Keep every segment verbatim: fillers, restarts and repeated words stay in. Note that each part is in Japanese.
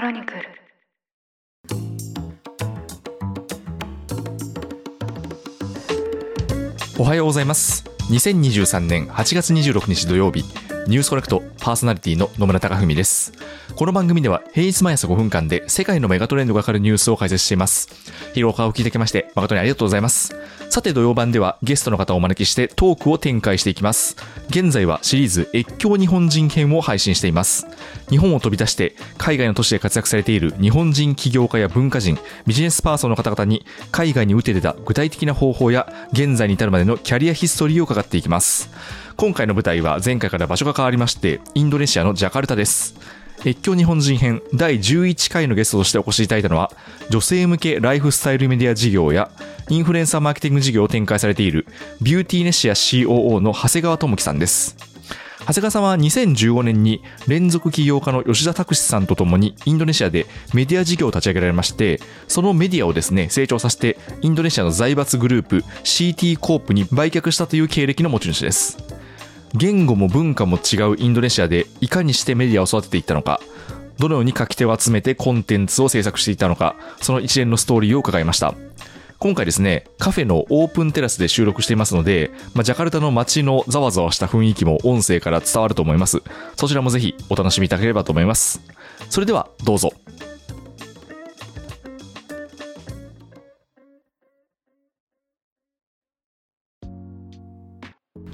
クロニクル。おはようございます。にせんにじゅうさんねんはちがつにじゅうろくにち土曜日、ニュースコネクトパーソナリティの野村貴文です。この番組では平日毎朝ごふんかんで世界のメガトレンドがかかるニュースを解説しています。広岡を聞いてきまして誠にありがとうございます。さて、土曜版ではゲストの方をお招きしてトークを展開していきます。現在はシリーズ越境日本人編を配信しています。日本を飛び出して海外の都市で活躍されている日本人起業家や文化人、ビジネスパーソンの方々に海外に打て出た具体的な方法や現在に至るまでのキャリアヒストリーを伺っていきます。今回の舞台は前回から場所が変わりまして、インドネシアのジャカルタです。越境日本人編だいじゅういっかいのゲストとしてお越しいただいたのは、女性向けライフスタイルメディア事業やインフルエンサーマーケティング事業を展開されているビューティーネシア シーオーオー の長谷川智樹さんです。長谷川さんはにせんじゅうごねんに連続起業家の吉田拓志さんとともにインドネシアでメディア事業を立ち上げられまして、そのメディアをですね、成長させてインドネシアの財閥グループ シーティー コープに売却したという経歴の持ち主です。言語も文化も違うインドネシアでいかにしてメディアを育てていったのか、どのように書き手を集めてコンテンツを制作していたのか、その一連のストーリーを伺いました。今回ですね、カフェのオープンテラスで収録していますので、まあ、ジャカルタの街のざわざわした雰囲気も音声から伝わると思います。そちらもぜひお楽しみいただければと思います。それではどうぞ。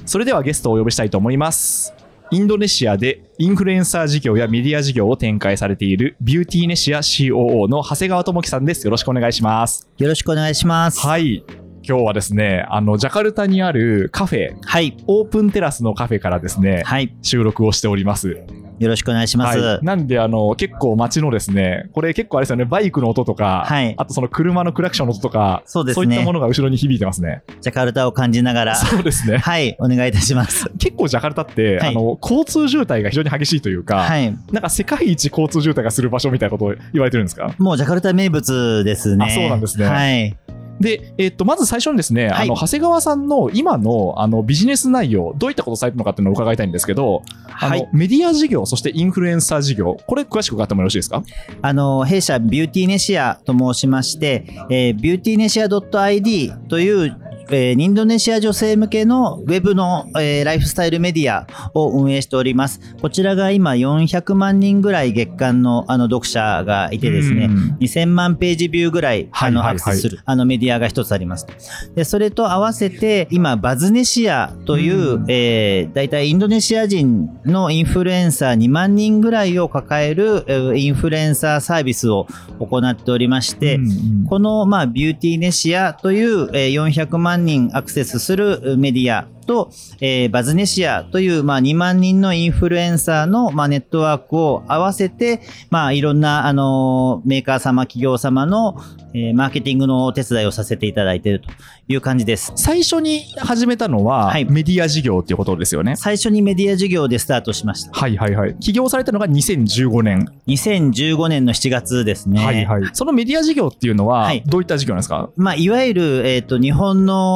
それではゲストをお呼びしたいと思います。インドネシアでインフルエンサー事業やメディア事業を展開されているビューティーネシア シーオーオー の長谷川智樹さんです。よろしくお願いします。よろしくお願いします。はい。今日はですね、あのジャカルタにあるカフェ、はい、オープンテラスのカフェからですね、はい、収録をしております。よろしくお願いします。はい、なんであの結構街のですね、これ結構あれですよね、バイクの音とか、はい、あとその車のクラクションの音とか、そうですね、そういったものが後ろに響いてますね。ジャカルタを感じながら、そうですね。はい、お願いいたします。結構ジャカルタって、はい、あの交通渋滞が非常に激しいというか、はい、なんか世界一交通渋滞がする場所みたいなことを言われてるんですか？もうジャカルタ名物ですね。あ、そうなんですね。はい。で、えー、っと、まず最初にですね、はい、あの、長谷川さんの今の、あの、ビジネス内容、どういったことをされているのかっていうのを伺いたいんですけど、はい、あの、メディア事業、そしてインフルエンサー事業、これ詳しく伺ってもよろしいですか？あの、弊社ビューティーネシアと申しまして、えー、ビューティーネシア .id という、えー、インドネシア女性向けのウェブの、えー、ライフスタイルメディアを運営しております。こちらが今よんひゃくまんにんぐらい月間 の, あの読者がいてですね、にせんまんページビューぐらい、はいはいはい、あのアクセスするあのメディアが一つあります。でそれと合わせて今バズネシアという、えー、だいたいインドネシア人のインフルエンサーにまんにんぐらいを抱える、えー、インフルエンサーサービスを行っておりまして、この、まあ、ビューティーネシアという、えー、よんひゃくまんにんアクセスするメディアと、えー、バズネシアという、まあ、にまんにんのインフルエンサーの、まあ、ネットワークを合わせて、まあ、いろんな、あのー、メーカー様、企業様の、えー、マーケティングのお手伝いをさせていただいているという感じです。最初に始めたのは、はい、メディア事業ということですよね。最初にメディア事業でスタートしました。はいはいはい。起業されたのがにせんじゅうごねん。にせんじゅうごねんのしちがつですね。はいはい。そのメディア事業っていうのは、はい、どういった事業なんですか？まあ、いわゆる、えーと、日本の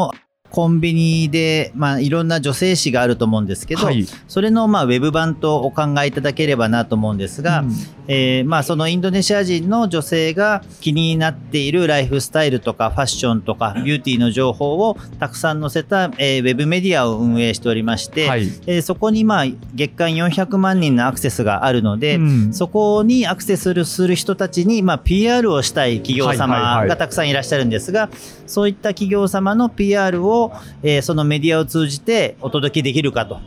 コンビニで、まあ、いろんな女性誌があると思うんですけど、はい、それの、まあ、ウェブ版とお考えいただければなと思うんですが、うん、えーまあ、そのインドネシア人の女性が気になっているライフスタイルとかファッションとかビューティーの情報をたくさん載せた、えー、ウェブメディアを運営しておりまして、はい、えー、そこに、まあ、月間よんひゃくまんにんのアクセスがあるので、うん、そこにアクセスする人たちに、まあ、ピーアール をしたい企業様がたくさんいらっしゃるんですが、はいはいはい、そういった企業様の ピーアール をえー、そのメディアを通じてお届けできるかと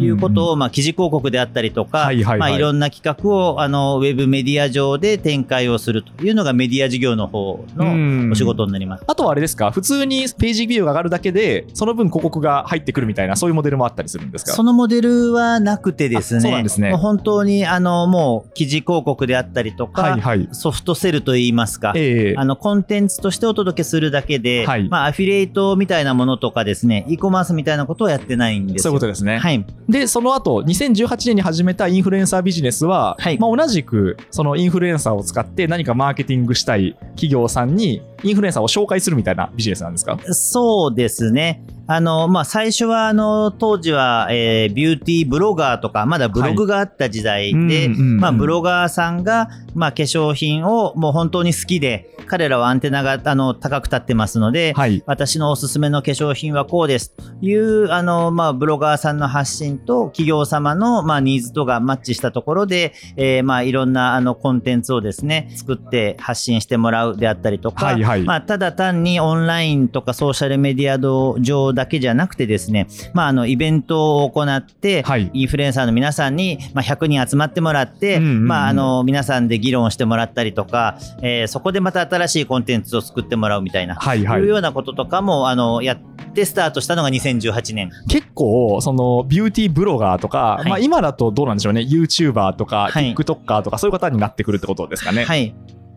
いうことを、うんうんうん、まあ、記事広告であったりとか、はいはいはい、まあ、いろんな企画をあのウェブメディア上で展開をするというのがメディア事業の方のお仕事になります。あとはあれですか、普通にページビューが上がるだけでその分広告が入ってくるみたいな、そういうモデルもあったりするんですか？そのモデルはなくてですね、そうなんですね。本当にあのもう記事広告であったりとか、はいはい、ソフトセルといいますか、えー、あのコンテンツとしてお届けするだけで、はい、まあ、アフィリエイトみたいなものとかですね、eコマースみたいなことをやってないんですよ。そういうことですね。はい。で、その後にせんじゅうはちねんに始めたインフルエンサービジネスは、はい、まあ、同じくそのインフルエンサーを使って何かマーケティングしたい企業さんにインフルエンサーを紹介するみたいなビジネスなんですか？そうですね。あの、まあ、最初は、あの、当時は、えー、ビューティーブロガーとか、まだブログがあった時代で、はい、まあ、ブロガーさんが、まあ、化粧品をもう本当に好きで、彼らはアンテナが、あの、高く立ってますので、はい、私のおすすめの化粧品はこうです、という、あの、まあ、ブロガーさんの発信と、企業様の、まあ、ニーズとがマッチしたところで、えー、まあ、いろんな、あの、コンテンツをですね、作って発信してもらうであったりとか、はいはい、まあ、ただ単にオンラインとかソーシャルメディア上だけじゃなくてですね、まあ、あのイベントを行って、はい、インフルエンサーの皆さんに、まあ、ひゃくにん集まってもらって、うんうんうん、まあ、あの皆さんで議論してもらったりとか、えー、そこでまた新しいコンテンツを作ってもらうみたいな、はいはい、いうようなこととかもあのやってスタートしたのがにせんじゅうはちねん。結構そのビューティーブロガーとか、はい、まあ、今だとどうなんでしょうね、 YouTuber とか TikToker とかそういう方になってくるってことですかね。はい、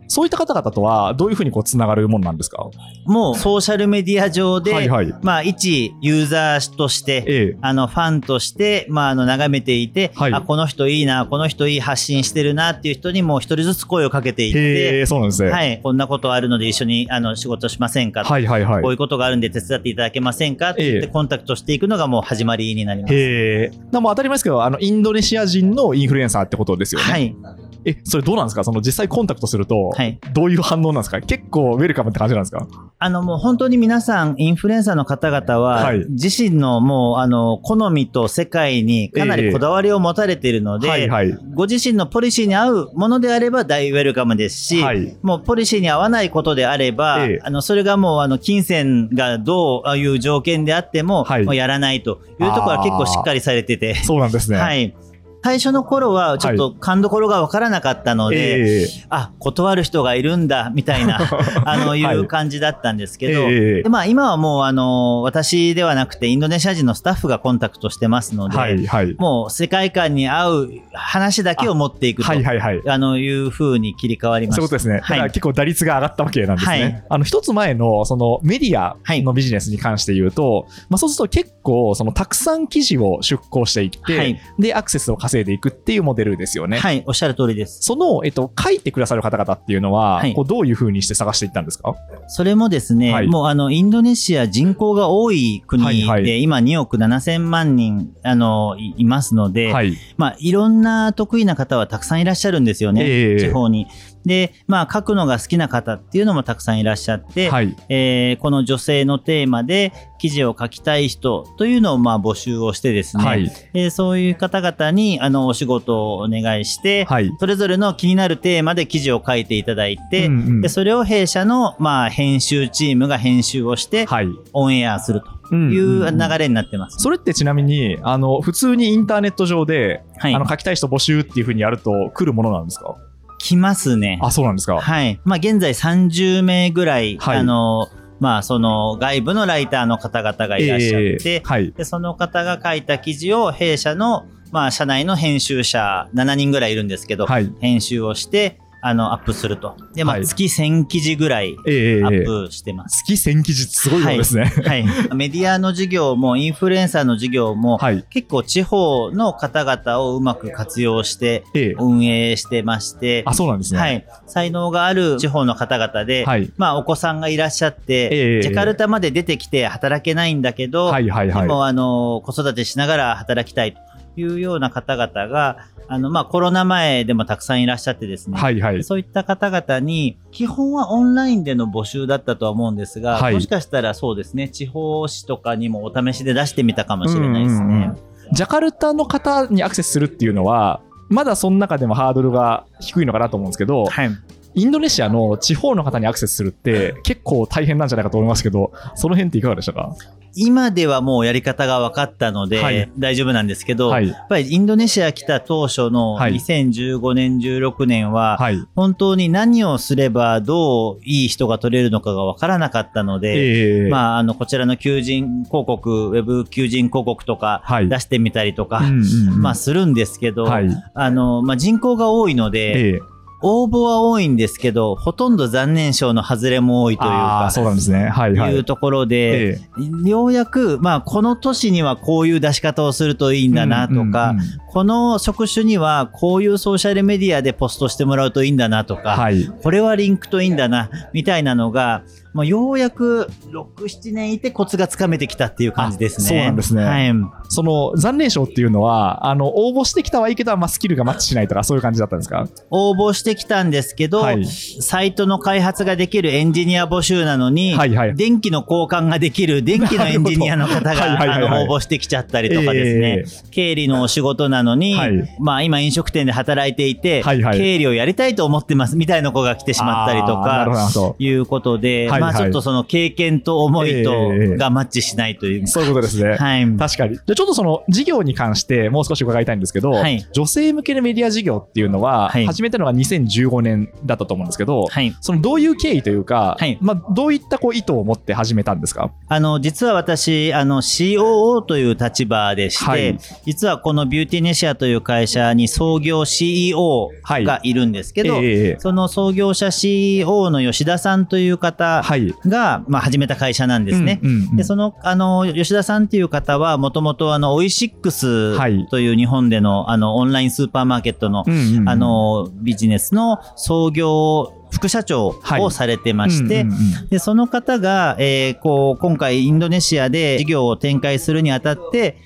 そういった方々とはどういうふうにこうつながるものなんですか？もうソーシャルメディア上で、はいはい、まあ、一ユーザーとして、ええ、あのファンとして、まあ、あの眺めていて、はい、あ、この人いいな、この人いい発信してるなっていう人にもう一人ずつ声をかけていって、そうなんですね、はい、こんなことあるので一緒にあの仕事しませんか、はいはいはい、こういうことがあるんで手伝っていただけませんかって言って、ええ、コンタクトしていくのがもう始まりになります。へー、でも当たり前ですけど、あのインドネシア人のインフルエンサーってことですよね。はい、え、それどうなんですか？その実際コンタクトするとどういう反応なんですか？はい、結構ウェルカムって感じなんですか？あのもう本当に皆さんインフルエンサーの方々は自身のもうあの好みと世界にかなりこだわりを持たれているので、えーはいはい、ご自身のポリシーに合うものであれば大ウェルカムですし、はい、もうポリシーに合わないことであれば、えー、あのそれがもうあの金銭がどういう条件であっても、はい、もうやらないというところは結構しっかりされてて、そうなんですね。はい、最初の頃はちょっと勘どころが分からなかったので、はい、えー、あ、断る人がいるんだみたいなあのいう感じだったんですけど、はい、えーでまあ、今はもうあの私ではなくてインドネシア人のスタッフがコンタクトしてますので、はいはい、もう世界観に合う話だけを持っていくと、はいはいはい、あのいう風に切り替わりました。そういうことですね、はい、だから結構打率が上がったわけなんですね、はい、あの一つ前 の, そのメディアのビジネスに関して言うと、はい、まあ、そうすると結構そのたくさん記事を出稿していって、はい、でアクセスを稼稼いでいくっていうモデルですよね。はい、おっしゃる通りです。その、えっと、書いてくださる方々っていうのは、はい、こうどういう風にして探していったんですか？それもですね、はい、もうあのインドネシア人口が多い国で、はいはい、今におくななせんまんにんあのいますので、はい、まあ、いろんな得意な方はたくさんいらっしゃるんですよね、えー、地方に。で、まあ、書くのが好きな方っていうのもたくさんいらっしゃって、はい、えー、この女性のテーマで記事を書きたい人というのをまあ募集をしてですね、はい、えー、そういう方々にあのお仕事をお願いして、はい、それぞれの気になるテーマで記事を書いていただいて、うんうん、でそれを弊社のまあ編集チームが編集をして、はい、オンエアすると。うんうんうん、いう流れになってます。それってちなみにあの普通にインターネット上で、はい、あの書きたい人募集っていう風にやると来るものなんですか？来ますね。あ、そうなんですか。はい、まあ、現在さんじゅうめいぐらい、はい、あのまあ、その外部のライターの方々がいらっしゃって、えーはい、でその方が書いた記事を弊社の、まあ、社内の編集者しちにんぐらいいるんですけど、はい、編集をしてあのアップすると。で、まあ、月せんきじぐらいアップしてます、はい、えー、月せんきじすごいものですね、はいはい、メディアの事業もインフルエンサーの事業も、はい、結構地方の方々をうまく活用して運営してまして、えー、あ、そうなんですね、はい、才能がある地方の方々で、はい、まあ、お子さんがいらっしゃって、えー、ジャカルタまで出てきて働けないんだけど、はいはいはい、でもあの子育てしながら働きたいというような方々があのまあコロナ前でもたくさんいらっしゃってですね、はいはい、そういった方々に基本はオンラインでの募集だったとは思うんですが、はい、もしかしたらそうですね、地方紙とかにもお試しで出してみたかもしれないですね、うんうんうん、ジャカルタの方にアクセスするっていうのはまだその中でもハードルが低いのかなと思うんですけど、はい、インドネシアの地方の方にアクセスするって結構大変なんじゃないかと思いますけど、その辺っていかがでしたか？今ではもうやり方が分かったので、はい、大丈夫なんですけど、はい、やっぱりインドネシア来た当初のにせんじゅうごねん、じゅうろくねんは、はい、本当に何をすればどういい人が取れるのかが分からなかったので、えーまあ、あのこちらの求人広告、ウェブ求人広告とか出してみたりとか、はい、まあ、するんですけど、はい、あのまあ、人口が多いので、えー応募は多いんですけど、ほとんど残念賞の外れも多いというか、そうなんですね、はいはい、いうところで、ええ、ようやく、まあ、この年にはこういう出し方をするといいんだなとか、うんうんうん、この職種にはこういうソーシャルメディアでポストしてもらうといいんだなとか、はい、これはリンクといいんだなみたいなのが、まあ、ようやくろく、ななねんいてコツがつかめてきたっていう感じですね。そうなんですね、はい、その残念賞っていうのはあの応募してきたはいいけど、まあ、スキルがマッチしないとかそういう感じだったんですか？応募してきたんですけど、はい、サイトの開発ができるエンジニア募集なのに、はいはい、電気の交換ができる電気のエンジニアの方が応募してきちゃったりとかですね、えー、経理のお仕事なのに、はいまあ、今飲食店で働いていて、はいはい、経理をやりたいと思ってますみたいな子が来てしまったりとかいうことで、はいまあ、ちょっとその経験と思いとがマッチしないという、えー、そういうことですね、はい、確かに。じゃあちょっとその事業に関してもう少し伺いたいんですけど、はい、女性向けのメディア事業っていうのは、はい、始めたのがにせんじゅうごねんだったと思うんですけど、はい、そのどういう経緯というか、はいまあ、どういったこう意図を持って始めたんですか？あの実は私あの シーオーオー という立場でして、はい、実はこのビューティネシアという会社に創業 シーイーオー がいるんですけど、はいえー、その創業者 シーイーオー の吉田さんという方が、はいまあ、始めた会社なんですね、うんうんうん、でその、 あの吉田さんという方はもともとオイシックスという日本で の、 あのオンラインスーパーマーケット の、うんうん、あのビジネスの創業副社長をされてまして、はいうんうんうん、でその方が、えー、こう今回インドネシアで事業を展開するにあたって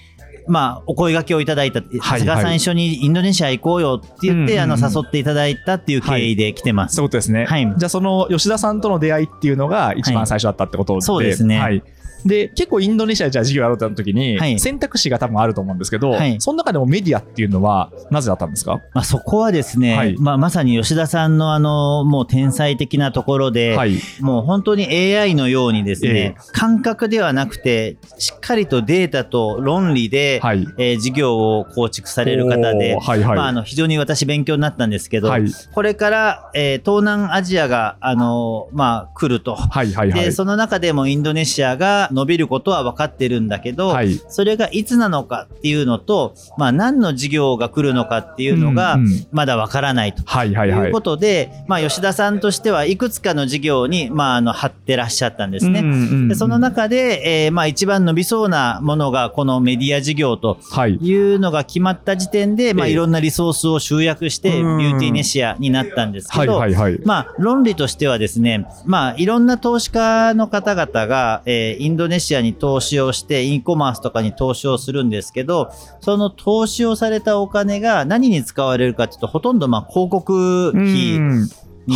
まあ、お声掛けをいただいた、はい、菅さん一緒にインドネシア行こうよって言って、はい、あの誘っていただいたっていう経緯で来てます、はい、そうですね、はい、じゃあその吉田さんとの出会いっていうのが一番最初だったってことで、はい、そうですね、はいで結構インドネシアでじゃあ事業やろうとした時に選択肢が多分あると思うんですけど、はい、その中でもメディアっていうのはなぜだったんですか？まあ、そこはですね、はいまあ、まさに吉田さんのあのもう天才的なところで、はい、もう本当に エーアイ のようにですね、えー、感覚ではなくてしっかりとデータと論理で、はいえー、事業を構築される方で、はいはいまあ、あの非常に私勉強になったんですけど、はい、これから、えー、東南アジアがあの、まあ、来ると、はいはいはい、でその中でもインドネシアが伸びることは分かってるんだけど、はい、それがいつなのかっていうのと、まあ、何の事業が来るのかっていうのがまだ分からないということで、まあ、吉田さんとしてはいくつかの事業に、まあ、あの張ってらっしゃったんですね、うんうんうん、でその中で、えーまあ、一番伸びそうなものがこのメディア事業というのが決まった時点で、はいまあ、いろんなリソースを集約してビューティネシアになったんですけど、はいはいはいまあ、論理としてはですね、まあ、いろんな投資家の方々が、えー、インドインドネシアに投資をしてインコマースとかに投資をするんですけど、その投資をされたお金が何に使われるかというと、ほとんどまあ広告費に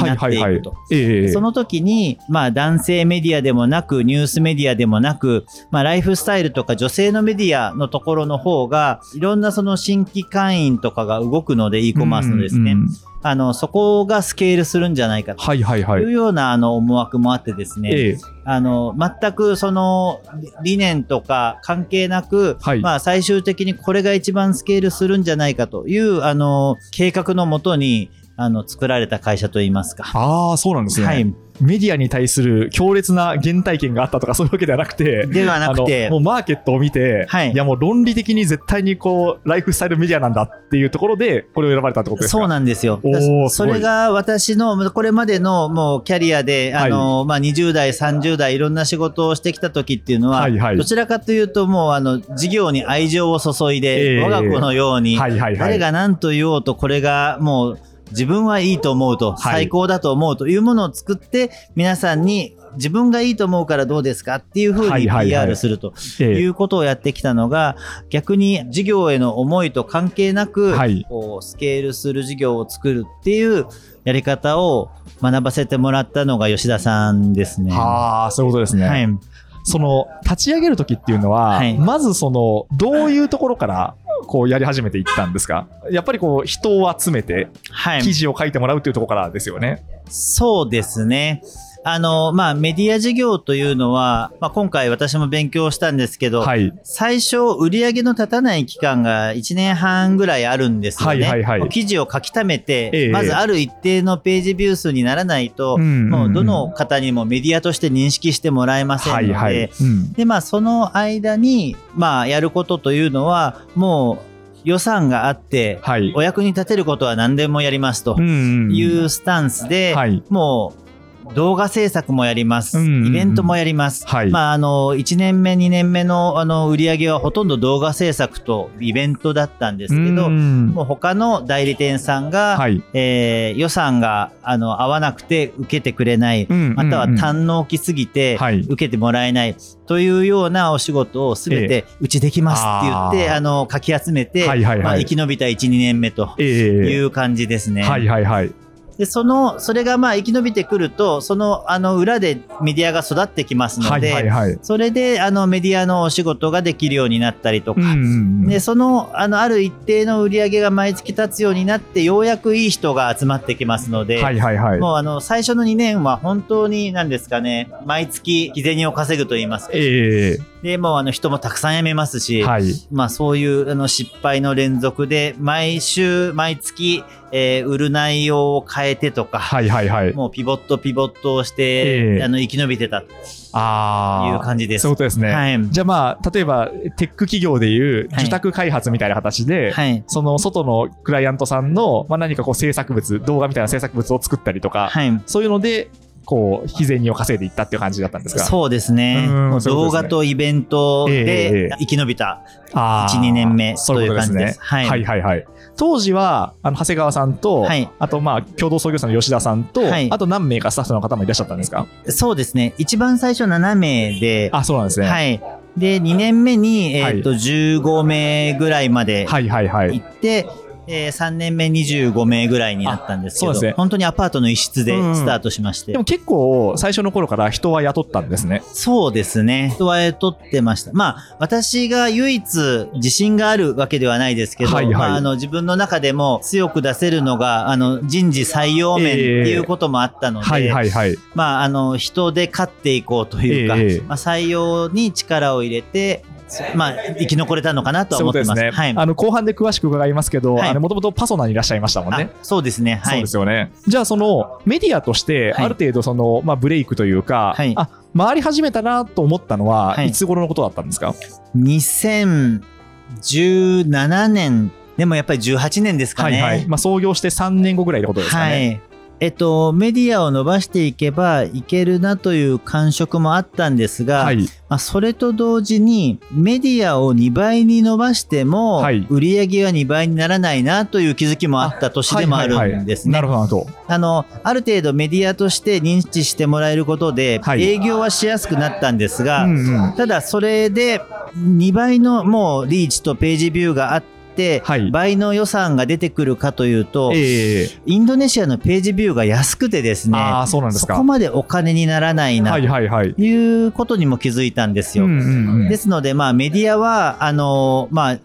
なっていくと、はいはいはい、その時にまあ男性メディアでもなくニュースメディアでもなく、まあ、ライフスタイルとか女性のメディアのところの方がいろんなその新規会員とかが動くので、 e コマースのですね、うんうんあのそこがスケールするんじゃないかというようなあの思惑もあってですね、はいはいはい、あの全くその理念とか関係なく、はいまあ、最終的にこれが一番スケールするんじゃないかというあの計画のもとにあの作られた会社といいますか。ああ、そうなんですね、はいメディアに対する強烈な原体験があったとかそういうわけではなくて、ではなくて、あのもうマーケットを見て、はい、いやもう論理的に絶対にこうライフスタイルメディアなんだっていうところでこれを選ばれたってことですか？そうなんですよ。それが私のこれまでのもうキャリアであの、はいまあ、にじゅう代さんじゅう代いろんな仕事をしてきた時っていうのは、はいはい、どちらかというともうあの事業に愛情を注いで、えー、我が子のように、はいはいはい、誰が何と言おうとこれがもう自分はいいと思うと、はい、最高だと思うというものを作って皆さんに自分がいいと思うからどうですかっていうふうに ピーアール するということをやってきたのが、逆に事業への思いと関係なく、はい、こうスケールする事業を作るっていうやり方を学ばせてもらったのが吉田さんですね。はあ、そういうことですね、はい。その立ち上げるときっていうのは、はい、まずそのどういうところからこうやり始めていったんですか？やっぱりこう人を集めて記事を書いてもらうというところからですよね、はい、そうですね。あのまあ、メディア事業というのは、まあ、今回私も勉強したんですけど、はい、最初売り上げの立たない期間がいちねんはんぐらいあるんですよね、はいはいはい、記事を書き溜めて、えー、まずある一定のページビュー数にならないと、うんうんうん、もうどの方にもメディアとして認識してもらえませんので、はいはいうんでまあ、その間に、まあ、やることというのはもう予算があって、はい、お役に立てることは何でもやりますというスタンスで、うんうんはい、もう動画制作もやります、うんうんうん、イベントもやります、はいまあ、あのいちねんめにねんめ の, あの売り上げはほとんど動画制作とイベントだったんですけど、うん、もう他の代理店さんが、はいえー、予算があの合わなくて受けてくれない、うんうんうん、または堪能きすぎて受けてもらえない、はい、というようなお仕事を全てうちできますって言って、えー、ああのかき集めて、はいはいはいまあ、生き延びた いちにねんめという感じですね、えー、はいはいはいでそのそれがまあ生き延びてくるとそのあの裏でメディアが育ってきますので、はいはいはい、それであのメディアのお仕事ができるようになったりとか、うんうんうん、でその あのある一定の売り上げが毎月立つようになってようやくいい人が集まってきますので、はいはいはい、もうあの最初のにねんは本当に何ですかね毎月日銭を稼ぐと言いますか、えー、でもうあの人もたくさん辞めますし、はいまあ、そういうあの失敗の連続で毎週毎月、えー、売る内容を変えてとか、はいはいはい、もうピボットピボットをして、えー、あの生き延びてたという感じです。そういうことですね、はい、じゃあまあ例えばテック企業でいう受託開発みたいな形で、はい、その外のクライアントさんの、まあ、何かこう制作物動画みたいな制作物を作ったりとか、はい、そういうのでこう日銭を稼いでいったっていう感じだったんですか。そうですね、う動画とイベントで生き延びた いちにねんめという感じです。はいはいはいはい。当時はあの長谷川さんと、はい、あとまあ共同創業者の吉田さんと、はい、あと何名かスタッフの方もいらっしゃったんですか。そうですね、一番最初ななめいで、あ、そうなんですね、はい、でにねんめに、えーとはい、じゅうごめいぐらいまで行って、はいはいはいえー、さんねんめにじゅうごめいぐらいになったんですけど、そうですね、本当にアパートの一室でスタートしまして、うん、でも結構最初の頃から人は雇ったんですね。そうですね、人は雇ってました。まあ私が唯一自信があるわけではないですけど、はいはいまあ、あの自分の中でも強く出せるのがあの人事採用面っていうこともあったので、えーはいはいはい、まああの人で勝っていこうというか、えーまあ、採用に力を入れてまあ、生き残れたのかなとは思ってます。そうですね、はい、あの後半で詳しく伺いますけど、もともとパソナにいらっしゃいましたもんね。そうですね、はい、そうですよね。じゃあそのメディアとしてある程度その、はいまあ、ブレイクというか、はい、あ回り始めたなと思ったのは、はい、いつ頃のことだったんですか。にせんじゅうななねんでもやっぱりじゅうはちねんですかね、はいはいまあ、創業してさんねんごぐらいのことですかね、はいえっと、メディアを伸ばしていけばいけるなという感触もあったんですが、はいまあ、それと同時にメディアをにばいに伸ばしても売り上げはにばいにならないなという気づきもあった年でもあるんですね。なるほど。あの、ある程度メディアとして認知してもらえることで営業はしやすくなったんですが、はいうんうん、ただそれでにばいのもうリーチとページビューがあってはい、倍の予算が出てくるかというと、えー、インドネシアのページビューが安くてですね、あー、そうなんですか。そこまでお金にならないなということにも気づいたんですよ、うんうんうん、ですので、まあ、メディアはあの、まあ、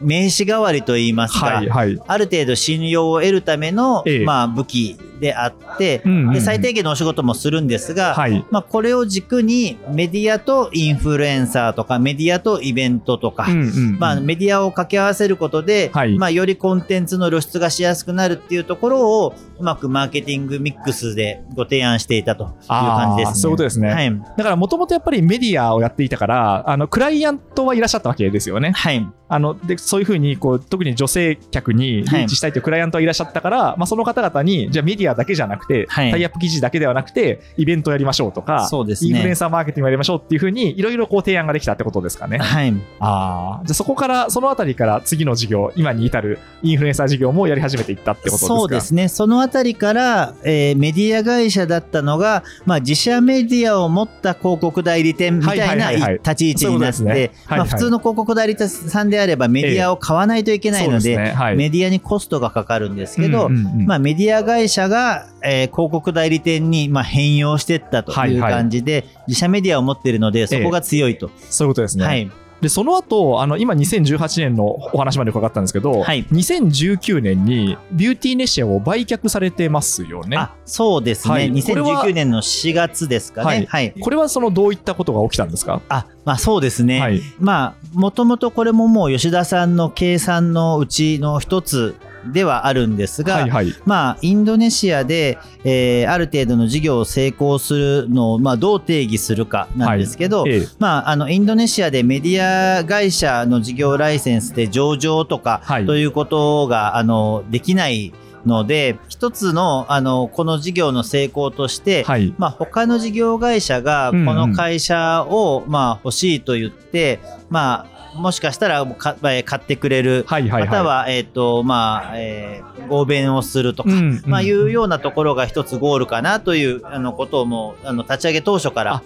名刺代わりといいますか、はいはい、ある程度信用を得るための、えーまあ、武器であって、うんうんうん、で最低限のお仕事もするんですが、はいまあ、これを軸にメディアとインフルエンサーとかメディアとイベントとか、うんうんうんまあ、メディアを掛け合わせることで、はいまあ、よりコンテンツの露出がしやすくなるっていうところをうまくマーケティングミックスでご提案していたという感じですね。そういうことですね、はい、だからもともとやっぱりメディアをやっていたからあのクライアントはいらっしゃったわけですよね、はい、あのでそういうふうにこう特に女性客にリーチしたいというクライアントはいらっしゃったから、はいまあ、その方々にじゃあメディアだけじゃなくて、はい、タイアップ記事だけではなくてイベントやりましょうとかそうです、ね、インフルエンサーマーケティングやりましょうっていうふうにいろいろこう提案ができたってことですかね、はい、あじゃあそこからそのあたりから次の事業今に至るインフルエンサー事業もやり始めていったってことですか。そうですね、そのあたりから、えー、メディア会社だったのが、まあ、自社メディアを持った広告代理店みたいな立ち位置になって普通の広告代理店さんであればメディアを買わないといけないので、えーそうですねはい、メディアにコストがかかるんですけど、うんうんうんまあ、メディア会社が、えー、広告代理店に、まあ、変容していったという感じで、はいはい、自社メディアを持っているのでそこが強いと、えー、そういうことですね、はい、でその後あの今にせんじゅうはちねんのお話まで伺ったんですけど、はい、にせんじゅうきゅうねんにビューティーネシアを売却されてますよね。あそうですね、はい、にせんじゅうきゅうねんのしがつですかね、はいはい、これはそのどういったことが起きたんですか。あまあ、そうですね、はい、まあもともとこれももう吉田さんの計算のうちの一つではあるんですが、はいはい、まあ、インドネシアで、えー、ある程度の事業を成功するのを、まあ、どう定義するかなんですけど、はい、ええ、まあ、あのインドネシアでメディア会社の事業ライセンスで上場とか、はい、ということがあのできないので、一つ の, あのこの事業の成功として、はい、まあ、他の事業会社がこの会社を、うんうん、まあ、欲しいと言って、まあ、もしかしたら買ってくれる、はいはいはい、または、えーとまあえー、合弁をするとか、うんうん、まあ、いうようなところが一つゴールかなというあのことをもうあの立ち上げ当初から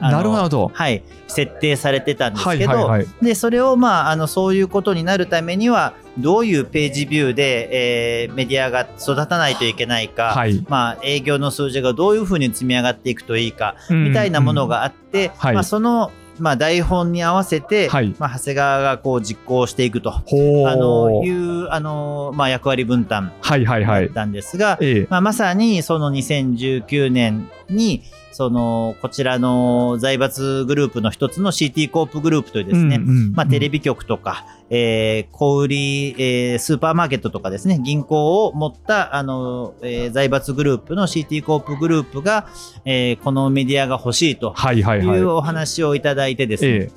なるほど、はい、設定されてたんですけど、はいはいはい、でそれを、まあ、あのそういうことになるためにはどういうページビューで、えー、メディアが育たないといけないか、はい、まあ、営業の数字がどういうふうに積み上がっていくといいか、うんうん、みたいなものがあって、はい、まあ、そのまあ、台本に合わせて、はい、まあ、長谷川がこう実行していくとあのいうあの、まあ、役割分担だったんですが、はいはいはい、まあ、まさにそのにせんじゅうきゅうねんにそのこちらの財閥グループの一つの シーティー コープグループというですね、うんうんうん、まあ、テレビ局とか、えー、小売り、えー、スーパーマーケットとかですね、銀行を持ったあの、えー、財閥グループの シーティー コープグループが、えー、このメディアが欲しいというお話をいただいてですね、はいはいは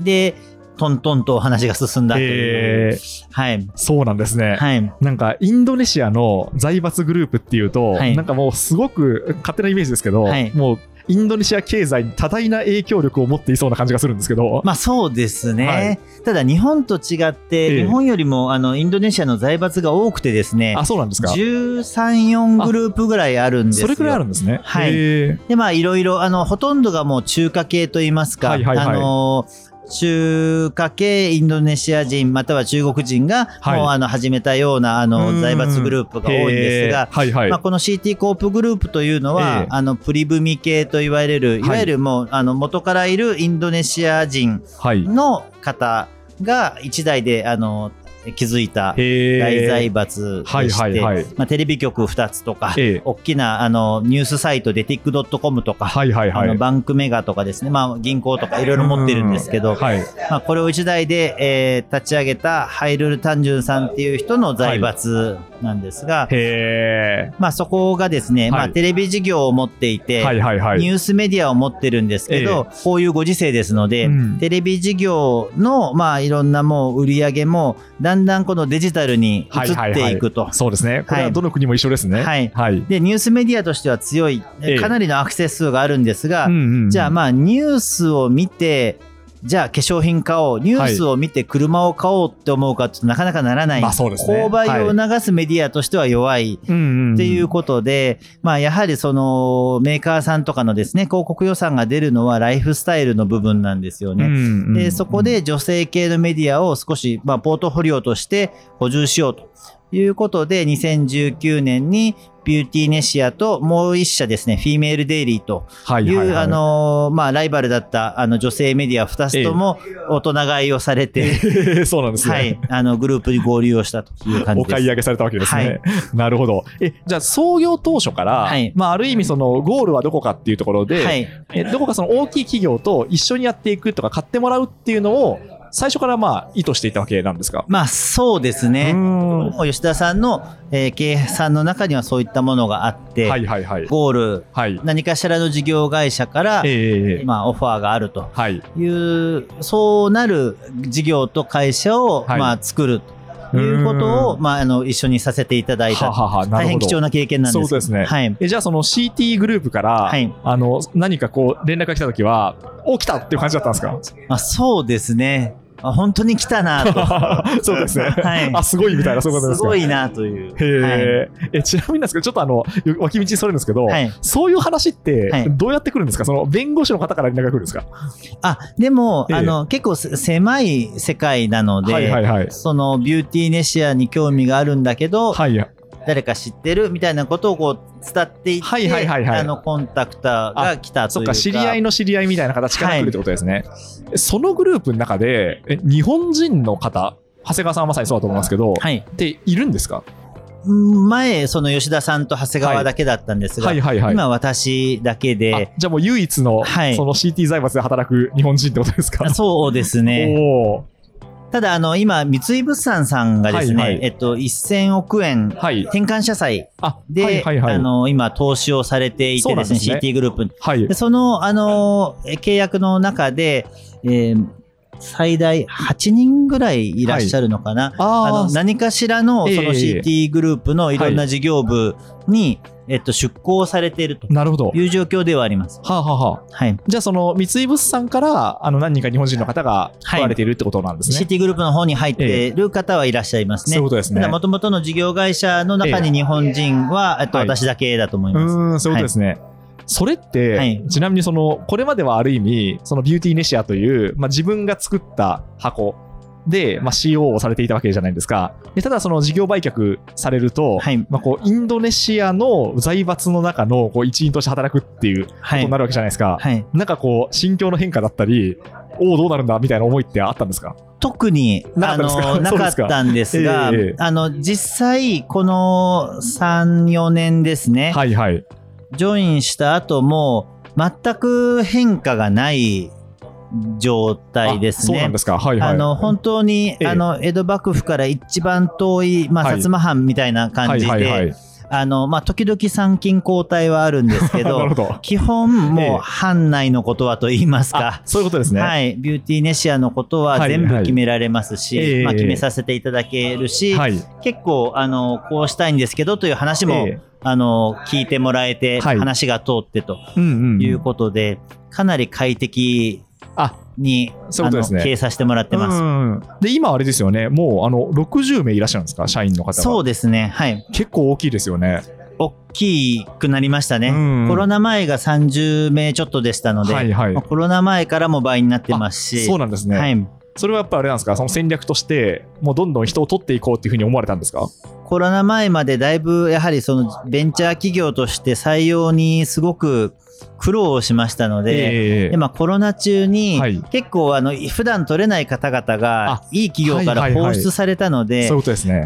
い、でトントンと話が進んだという、えーはい、そうなんですね、はい、なんかインドネシアの財閥グループっていうと、はい、なんかもうすごく勝手なイメージですけど、はい、もうインドネシア経済に多大な影響力を持っていそうな感じがするんですけど、まあ、そうですね、はい、ただ日本と違って、ええ、日本よりもあのインドネシアの財閥が多くてですね、あ、そうなんですか。じゅうさん、よんグループぐらいあるんですよ。それくらいあるんですね、はい、でまあいろいろあのほとんどがもう中華系といいますか、はいはいはい、あのー中華系インドネシア人または中国人がもうあの始めたようなあの財閥グループが多いんですが、まあこの シーティー コープグループというのはあのプリブミ系といわれるいわゆるもうあの元からいるインドネシア人の方が一代であの築いた大財閥でして、はいはいはい、まあ、テレビ局ふたつとか、えー、大きなあのニュースサイト デティックドットコム とか、はいはいはい、あのバンクメガとかですね、まあ、銀行とかいろいろ持ってるんですけど、はい、まあ、これを一代で、えー、立ち上げたハイルル・タンジュンさんっていう人の財閥なんですが、はい、へー、まあ、そこがですね、はい、まあ、テレビ事業を持っていて、はいはいはい、ニュースメディアを持ってるんですけど、えー、こういうご時世ですので、うん、テレビ事業の、まあ、いろんなもう売り上げもだだんだんこのデジタルに移っていくと、はいはいはい、そうですね、これはどの国も一緒ですね、はいはい、でニュースメディアとしては強いかなりのアクセス数があるんですが、ええ、うんうんうん、じゃあまあニュースを見てじゃあ化粧品買おう、ニュースを見て車を買おうって思うかってなかなかならない、まあそうですね、購買を促すメディアとしては弱いっていうことで、まあやはりそのメーカーさんとかのですね広告予算が出るのはライフスタイルの部分なんですよね、うんうんうん、でそこで女性系のメディアを少しまあポートフォリオとして補充しようということでにせんじゅうきゅうねんにビューティーネシアともう一社ですねフィメールデイリーという、はいはいはい、あのまあ、ライバルだったあの女性メディアふたつとも大人買いをされて、えー、そうなんですね、はい、あのグループに合流をしたという感じです。お買い上げされたわけですね、はい、なるほど。えじゃあ創業当初から、はい、まあ、ある意味そのゴールはどこかっていうところで、はい、えどこかその大きい企業と一緒にやっていくとか買ってもらうっていうのを最初からまあ意図していたわけなんですか。まあそうですね、吉田さんの、えー、経営さんの中にはそういったものがあって、はいはいはい、ゴール、はい、何かしらの事業会社から、えーまあ、オファーがあるという、はい、そうなる事業と会社を、はい、まあ、作るということを、まあ、あの一緒にさせていただいた、ははは大変貴重な経験なんです。そうですね、はい、えじゃあその シーティー グループから、はい、あの何かこう連絡が来たときはお来たっていう感じだったんですか。まあ、そうですね、本当に来たなとそうですね、はい、あすごいみたいな、そういうことですか。すごいなというへ、はい、えちなみになんですけどちょっとあの脇道にそれるんですけど、はい、そういう話ってどうやってくるんですか、はい、その弁護士の方から連絡が来るんですか。あでもあの結構狭い世界なので、はいはいはい、そのビューティーネシアに興味があるんだけど、はいはい、誰か知ってるみたいなことをこう伝っていって、はいはいはいはい、あのコンタクターが来たというか、あ、そっか、知り合いの知り合いみたいな形から来るってことですね、はい、そのグループの中でえ日本人の方、長谷川さんはまさにそうだと思いますけど、はい、っているんですか。前その吉田さんと長谷川だけだったんですが、はいはいはいはい、今私だけで、じゃあもう唯一の、はい、その シーティー 財閥で働く日本人ってことですか。そうですね。おただあの今三井物産さんがですね、はいはい、えっと、せんおくえん、はい、転換社債で、はいはいはい、あの今投資をされていてですね、ですね シーティー グループ、はい、でその、あの契約の中で、えー最大はちにんぐらいいらっしゃるのかな、はい、ああの何かしら の, その シーティー グループのいろんな事業部に、はい、えっと、出向されているという状況ではあります。はあはあはあ、はい、じゃあその三井物産からあの何人か日本人の方が来られているってことなんですね。はい、シーティー グループの方に入っている方はいらっしゃいますね。そういうことですね。ただ元々の事業会社の中に日本人は、えっと、私だけだと思います。はい、うんそういうことですね。はい、それって、はい、ちなみにそのこれまではある意味そのビューティーネシアという、まあ、自分が作った箱で、まあ、シーオー をされていたわけじゃないですか。でただその事業売却されると、はい、まあ、こうインドネシアの財閥の中のこう一員として働くっていうことになるわけじゃないですか。はいはい、なんかこう心境の変化だったり、おおどうなるんだみたいな思いってあったんですか？特になかったんですが、えー、あの実際この さん,よ 年ですね、はいはい、ジョインした後も全く変化がない状態ですね。そうなんですか。はいはい、あの本当に、えー、あの江戸幕府から一番遠い、まあ、薩摩藩みたいな感じで、はいはいはいはい、あのまあ、時々参勤交代はあるんですけ ど, ど基本もう藩内のことはと言いますか、そういうことですね。はい、ビューティーネシアのことは全部決められますし、はいはい、まあ、決めさせていただけるし、えー、結構あのこうしたいんですけどという話も、えーあの聞いてもらえて、はい、話が通ってということで、うんうん、かなり快適にあの経営させてもらってます。うんで今あれですよね、もうあのろくじゅうめいいらっしゃるんですか、社員の方は。そうですね、はい、結構大きいですよね。大きくなりましたね。うん、コロナ前がさんじゅうめいちょっとでしたので、はいはい、コロナ前からも倍になってますし。そうなんですね。はい、それはやっぱりあれなんですか、その戦略としてもうどんどん人を取っていこうっていうふうに思われたんですか？コロナ前までだいぶやはりそのベンチャー企業として採用にすごく苦労をしましたので、えー、でまあ、コロナ中に結構あの普段取れない方々がいい企業から放出されたので、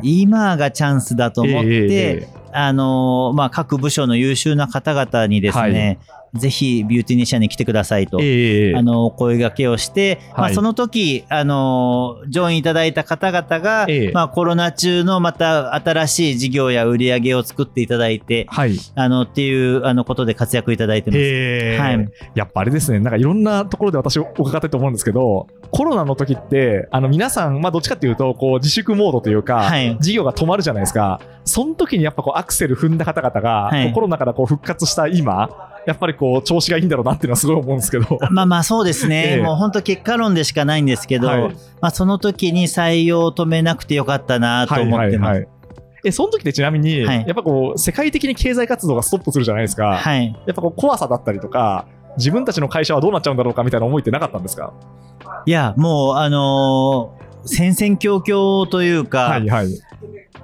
今がチャンスだと思って、えーあのまあ、各部署の優秀な方々にですね、はい、ぜひビューティーネシアに来てくださいと、えー、あの声掛けをして、はい、まあ、その時あのジョインいただいた方々が、えーまあ、コロナ中のまた新しい事業や売り上げを作っていただいて、はい、あのっていうあのことで活躍いただいてます。えーはい、やっぱあれですね、なんかいろんなところで私お伺ってと思うんですけど、コロナの時ってあの皆さん、まあ、どっちかっていうとこう自粛モードというか、はい、事業が止まるじゃないですか。その時にやっぱこうアクセル踏んだ方々が、はい、コロナからこう復活した今やっぱりこう調子がいいんだろうなっていうのはすごい思うんですけど。まあまあそうですね、えー、もう本当結果論でしかないんですけど、はい、まあ、その時に採用を止めなくてよかったなと思ってます。はいはいはい。えその時ってちなみに、はい、やっぱこう世界的に経済活動がストップするじゃないですか。はい、やっぱこう怖さだったりとか、自分たちの会社はどうなっちゃうんだろうかみたいな思いってなかったんですか？いやもうあのー、戦々恐々というか、はいはい、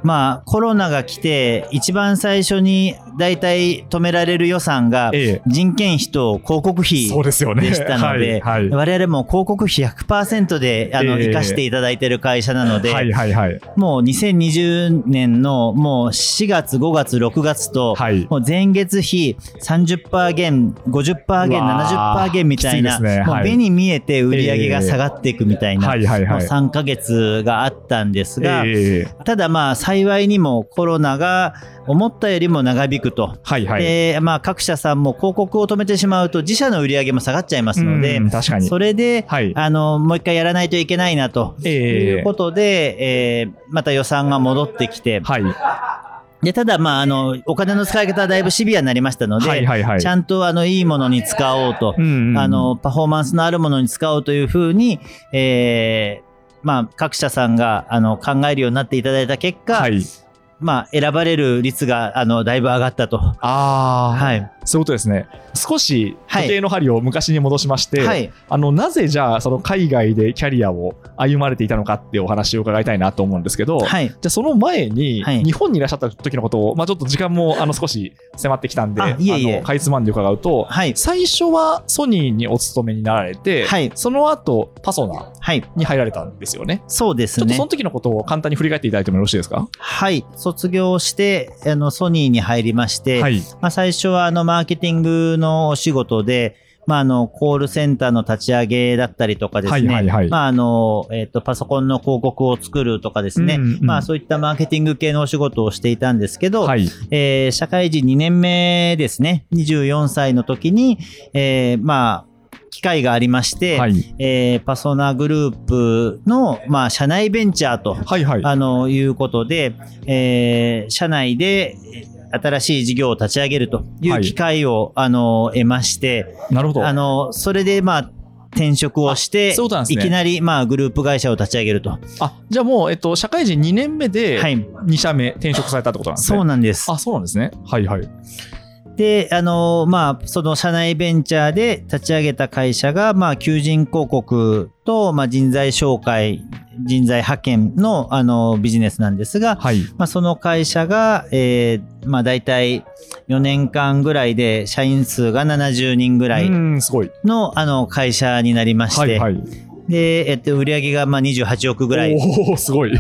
まあ、コロナが来て一番最初に大体止められる予算が人件費と広告費でしたので、我々も広告費 ひゃくパーセント であの生かしていただいている会社なので、もうにせんにじゅうねんのもうしがつごがつろくがつともう前月比 さんじゅっパーセント 減 ごじゅっパーセント 減 ななじゅっパーセント 減みたいな、もう目に見えて売り上げが下がっていくみたいなさんかげつがあったんですが、ただまあ幸いにもコロナが思ったよりも長引くと、はいはい、でまあ、各社さんも広告を止めてしまうと自社の売り上げも下がっちゃいますので、確かにそれで、はい、あのもう一回やらないといけないなということで、えーえー、また予算が戻ってきて、はい、でただ、まあ、あのお金の使い方はだいぶシビアになりましたので、はいはいはい、ちゃんとあのいいものに使おうと、うんうん、あのパフォーマンスのあるものに使おうというふうに、えーまあ、各社さんがあの考えるようになっていただいた結果、はい、まあ、選ばれる率があのだいぶ上がったと。あ、はい、そういうことですね。少し時計の針を昔に戻しまして、はい、あのなぜじゃあその海外でキャリアを歩まれていたのかっていうお話を伺いたいなと思うんですけど、はい、じゃあその前に日本にいらっしゃった時のことを、まあ、ちょっと時間もあの少し迫ってきたんで、あ、いえいえ、あのかいつまんで伺うと、はい、最初はソニーにお勤めになられて、はい、その後パソナに入られたんですよね。はい、そうですね。ちょっとその時のことを簡単に振り返っていただいてもよろしいですか？はい、卒業してあのソニーに入りまして、はい、まあ、最初はあのマーケティングのお仕事で、まあ、あの、コールセンターの立ち上げだったりとかですね。はいはいはい。まあ、あの、えっと、パソコンの広告を作るとかですね。うんうん、まあ、そういったマーケティング系のお仕事をしていたんですけど、はい、えー、社会人にねんめですね。にじゅうよんさいの時に、えー、まあ、機会がありまして、はい、えー、パソナグループの、まあ、社内ベンチャーと、はいはい、あのいうことで、えー、社内で新しい事業を立ち上げるという機会を、はい、あの得まして、なるほど、あのそれで、まあ、転職をして、ね、いきなり、まあ、グループ会社を立ち上げると。あ、じゃあもう、えっと、社会人にねんめでに社目転職されたってことなんですね。そうなんです。あ、そうなんですね。はいはい。で、あの、まあ、その社内ベンチャーで立ち上げた会社が、まあ、求人広告と、まあ、人材紹介、人材派遣の、あの、ビジネスなんですが、はい、まあ、その会社が、えー、まあ、大体よねんかんぐらいで社員数がななじゅうにんぐらいの、あの、会社になりまして、はいはい、で、えっと、売上がまあにじゅうはちおくぐらい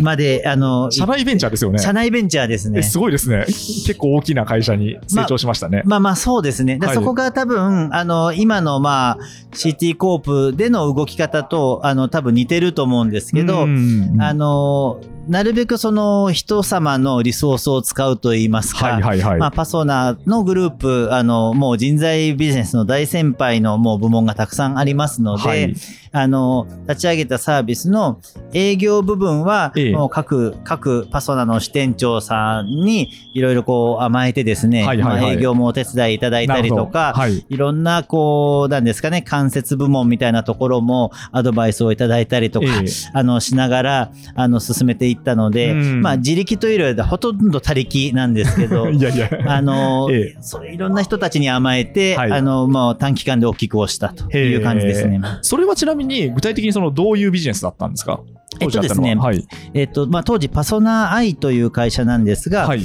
まで、あの、社内ベンチャーですよね。社内ベンチャーですね。すごいですね。結構大きな会社に成長しましたね。まあまあそうですね。で、はい、そこが多分、あの、今のまあ、シーティー コープでの動き方と、あの、多分似てると思うんですけど、あの、なるべくその人様のリソースを使うといいますか、はいはいはい、まあ、パソナのグループ、あの、もう人材ビジネスの大先輩のもう部門がたくさんありますので、はい、あの、立ち上げたサービスの営業部分は、もう各、ええ、各パソナの支店長さんにいろいろこう甘えてですね、はいはいはい、まあ、営業もお手伝いいただいたりとか、はい、いろんなこう、なんですかね、間接部門みたいなところもアドバイスをいただいたりとか、ええ、あの、しながら、あの、進めてい行ったので、まあ、自力というよりはほとんど他力なんですけどいやいや、あの、ええ、そういろんな人たちに甘えて、はい、あの、まあ、短期間で大きく押したという感じですね。それはちなみに具体的にそのどういうビジネスだったんですか？えっとですね、はい、えっとまあ、当時パソナアイという会社なんですが、はい、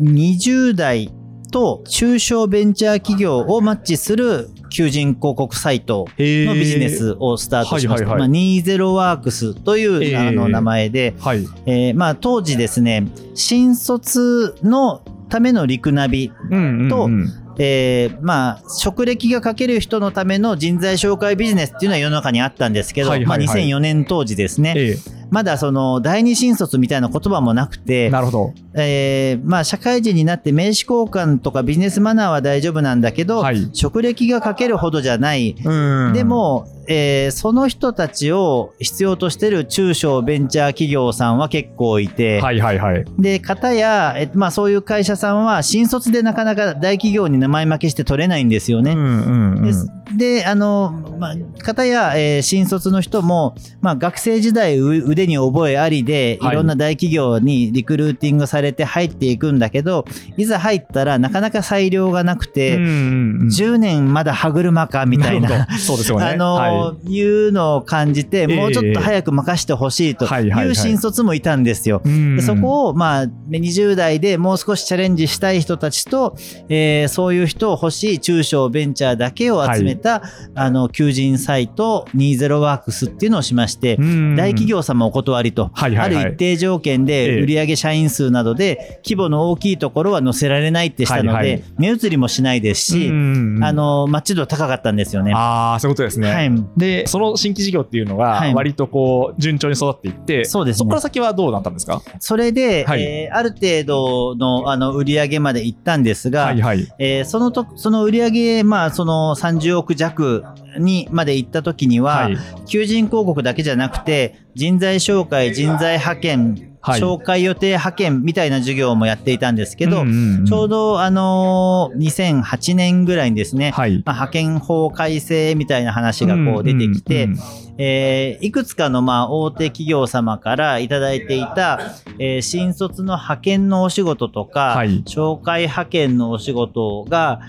にじゅう代と中小ベンチャー企業をマッチする求人広告サイトのビジネスをスタートしました。はいはいはい、まあ、にじゅうワークスというあの名前で、はい、えー、まあ、当時ですね、新卒のためのリクナビと、うんうんうん、えー、まあ、職歴が書ける人のための人材紹介ビジネスっていうのは世の中にあったんですけど、はいはいはい、まあ、にせんよねん当時ですね、えー、まだその第二新卒みたいな言葉もなくて、なるほど、えー、まあ、社会人になって名刺交換とかビジネスマナーは大丈夫なんだけど、はい、職歴が書けるほどじゃない、でも、えー、その人たちを必要としてる中小ベンチャー企業さんは結構いて、はいはいはい、で、方や、え、まあ、そういう会社さんは新卒でなかなか大企業に名前負けして取れないんですよね。うんうんうん、で、で、あの、まあ、方や、えー、新卒の人も、まあ、学生時代う腕に覚えありで、いろんな大企業にリクルーティングされて入っていくんだけど、いざ入ったらなかなか裁量がなくて、うんうんうん、じゅうねんまだ歯車かみたいな、そうですよね、あの、はい、いうのを感じて、もうちょっと早く任してほしいという新卒もいたんですよ。で、そこを、まあ、にじゅう代でもう少しチャレンジしたい人たちと、えー、そういう人を欲しい中小ベンチャーだけを集めた、はい、あの求人サイトにじゅうワークスっていうのをしまして、大企業様お断りと、はいはいはい、ある一定条件で売上社員数などで規模の大きいところは載せられないってしたので、はいはい、目移りもしないですし、あのマッチ度高かったんですよね。ああ、そういうことですね。はい、で、その新規事業っていうのが割とこう順調に育っていって、はい、そうですね、そこから先はどうなったんですか？それで、はい、えー、ある程度 の, あの売上まで行ったんですが、はいはい、えー、そ, のとその売上、まあ、そのさんじゅうおく弱にまで行った時には、はい、求人広告だけじゃなくて人材紹介、人材派遣、はい、紹介予定派遣みたいな授業もやっていたんですけど、うんうんうん、ちょうど、あのー、にせんはちねんぐらいにですね、はい、まあ、派遣法改正みたいな話がこう出てきて、うんうんうん、えー、いくつかのまあ大手企業様からいただいていた、えー、新卒の派遣のお仕事とか、はい、紹介派遣のお仕事が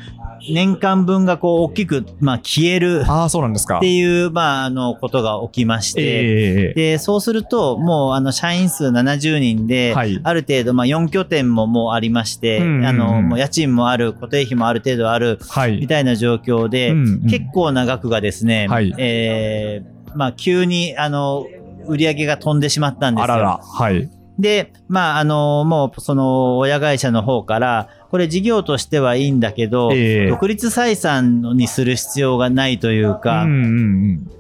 年間分がこう大きくまあ消えるっていうまああのことが起きまして、えー、で、そうするともうあの社員数ななじゅうにんで、はい、ある程度まあよん拠点ももうありまして、うんうんうん、あのもう家賃もある、固定費もある程度ある、はい、みたいな状況で、うんうん、結構な額がですね、はい、えー、まあ急にあの売り上げが飛んでしまったんですよ。あらら、はい、で、まああのもうその親会社の方からこれ事業としてはいいんだけど、えー、独立採算にする必要がないというか、うんうんう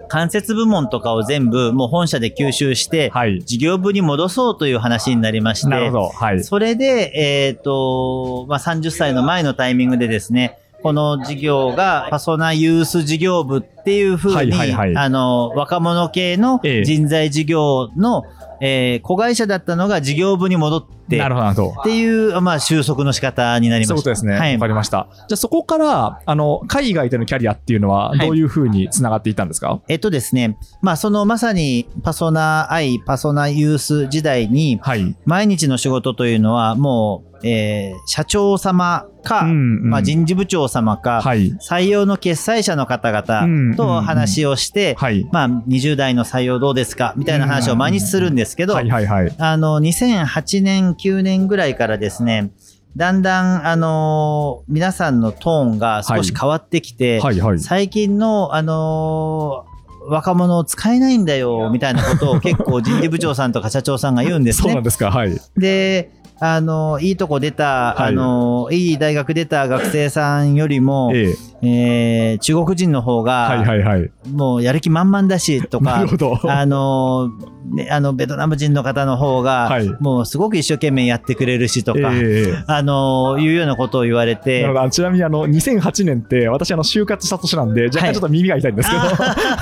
ん、間接部門とかを全部もう本社で吸収して、はい、事業部に戻そうという話になりまして、なるほど、はい、それで、えーとまあ、さんじゅっさいの前のタイミングでですね、この事業がパソナユース事業部っていうふうに、はいはいはい、あの若者系の人材事業の、えーえー、子会社だったのが事業部に戻ってっていう、まあ、収束の仕方になりました。そういうことですね、はい、分かりました。じゃあそこからあの海外でのキャリアっていうのはどういうふうにつながっていったんですか？はい、えっとですね、まあ、そのまさにパソナアイパソナユース時代に、はい、毎日の仕事というのはもうえー、社長様か、うんうんまあ、人事部長様か、はい、採用の決裁者の方々と話をして、うんうんうんまあ、にじゅう代の採用どうですかみたいな話を毎日するんですけど、あのにせんはちねんきゅうねんぐらいからですね、だんだん、あのー、皆さんのトーンが少し変わってきて、はいはいはい、最近の、あのー若者を使えないんだよみたいなことを結構人事部長さんとか社長さんが言うんですね。そうなんですか、はい。で、あのいいとこ出た、はい、あのいい大学出た学生さんよりも、えええー、中国人の方が、はいはいはい、もうやる気満々だしとか、なるほど、あの、ね、あのベトナム人の方の方が、はい、もうすごく一生懸命やってくれるしとか、えー、あのいうようなことを言われて、なるほど。ちなみにあのにせんはちねんって私あの就活した年なんで若干ちょっと耳が痛いんですけど、はい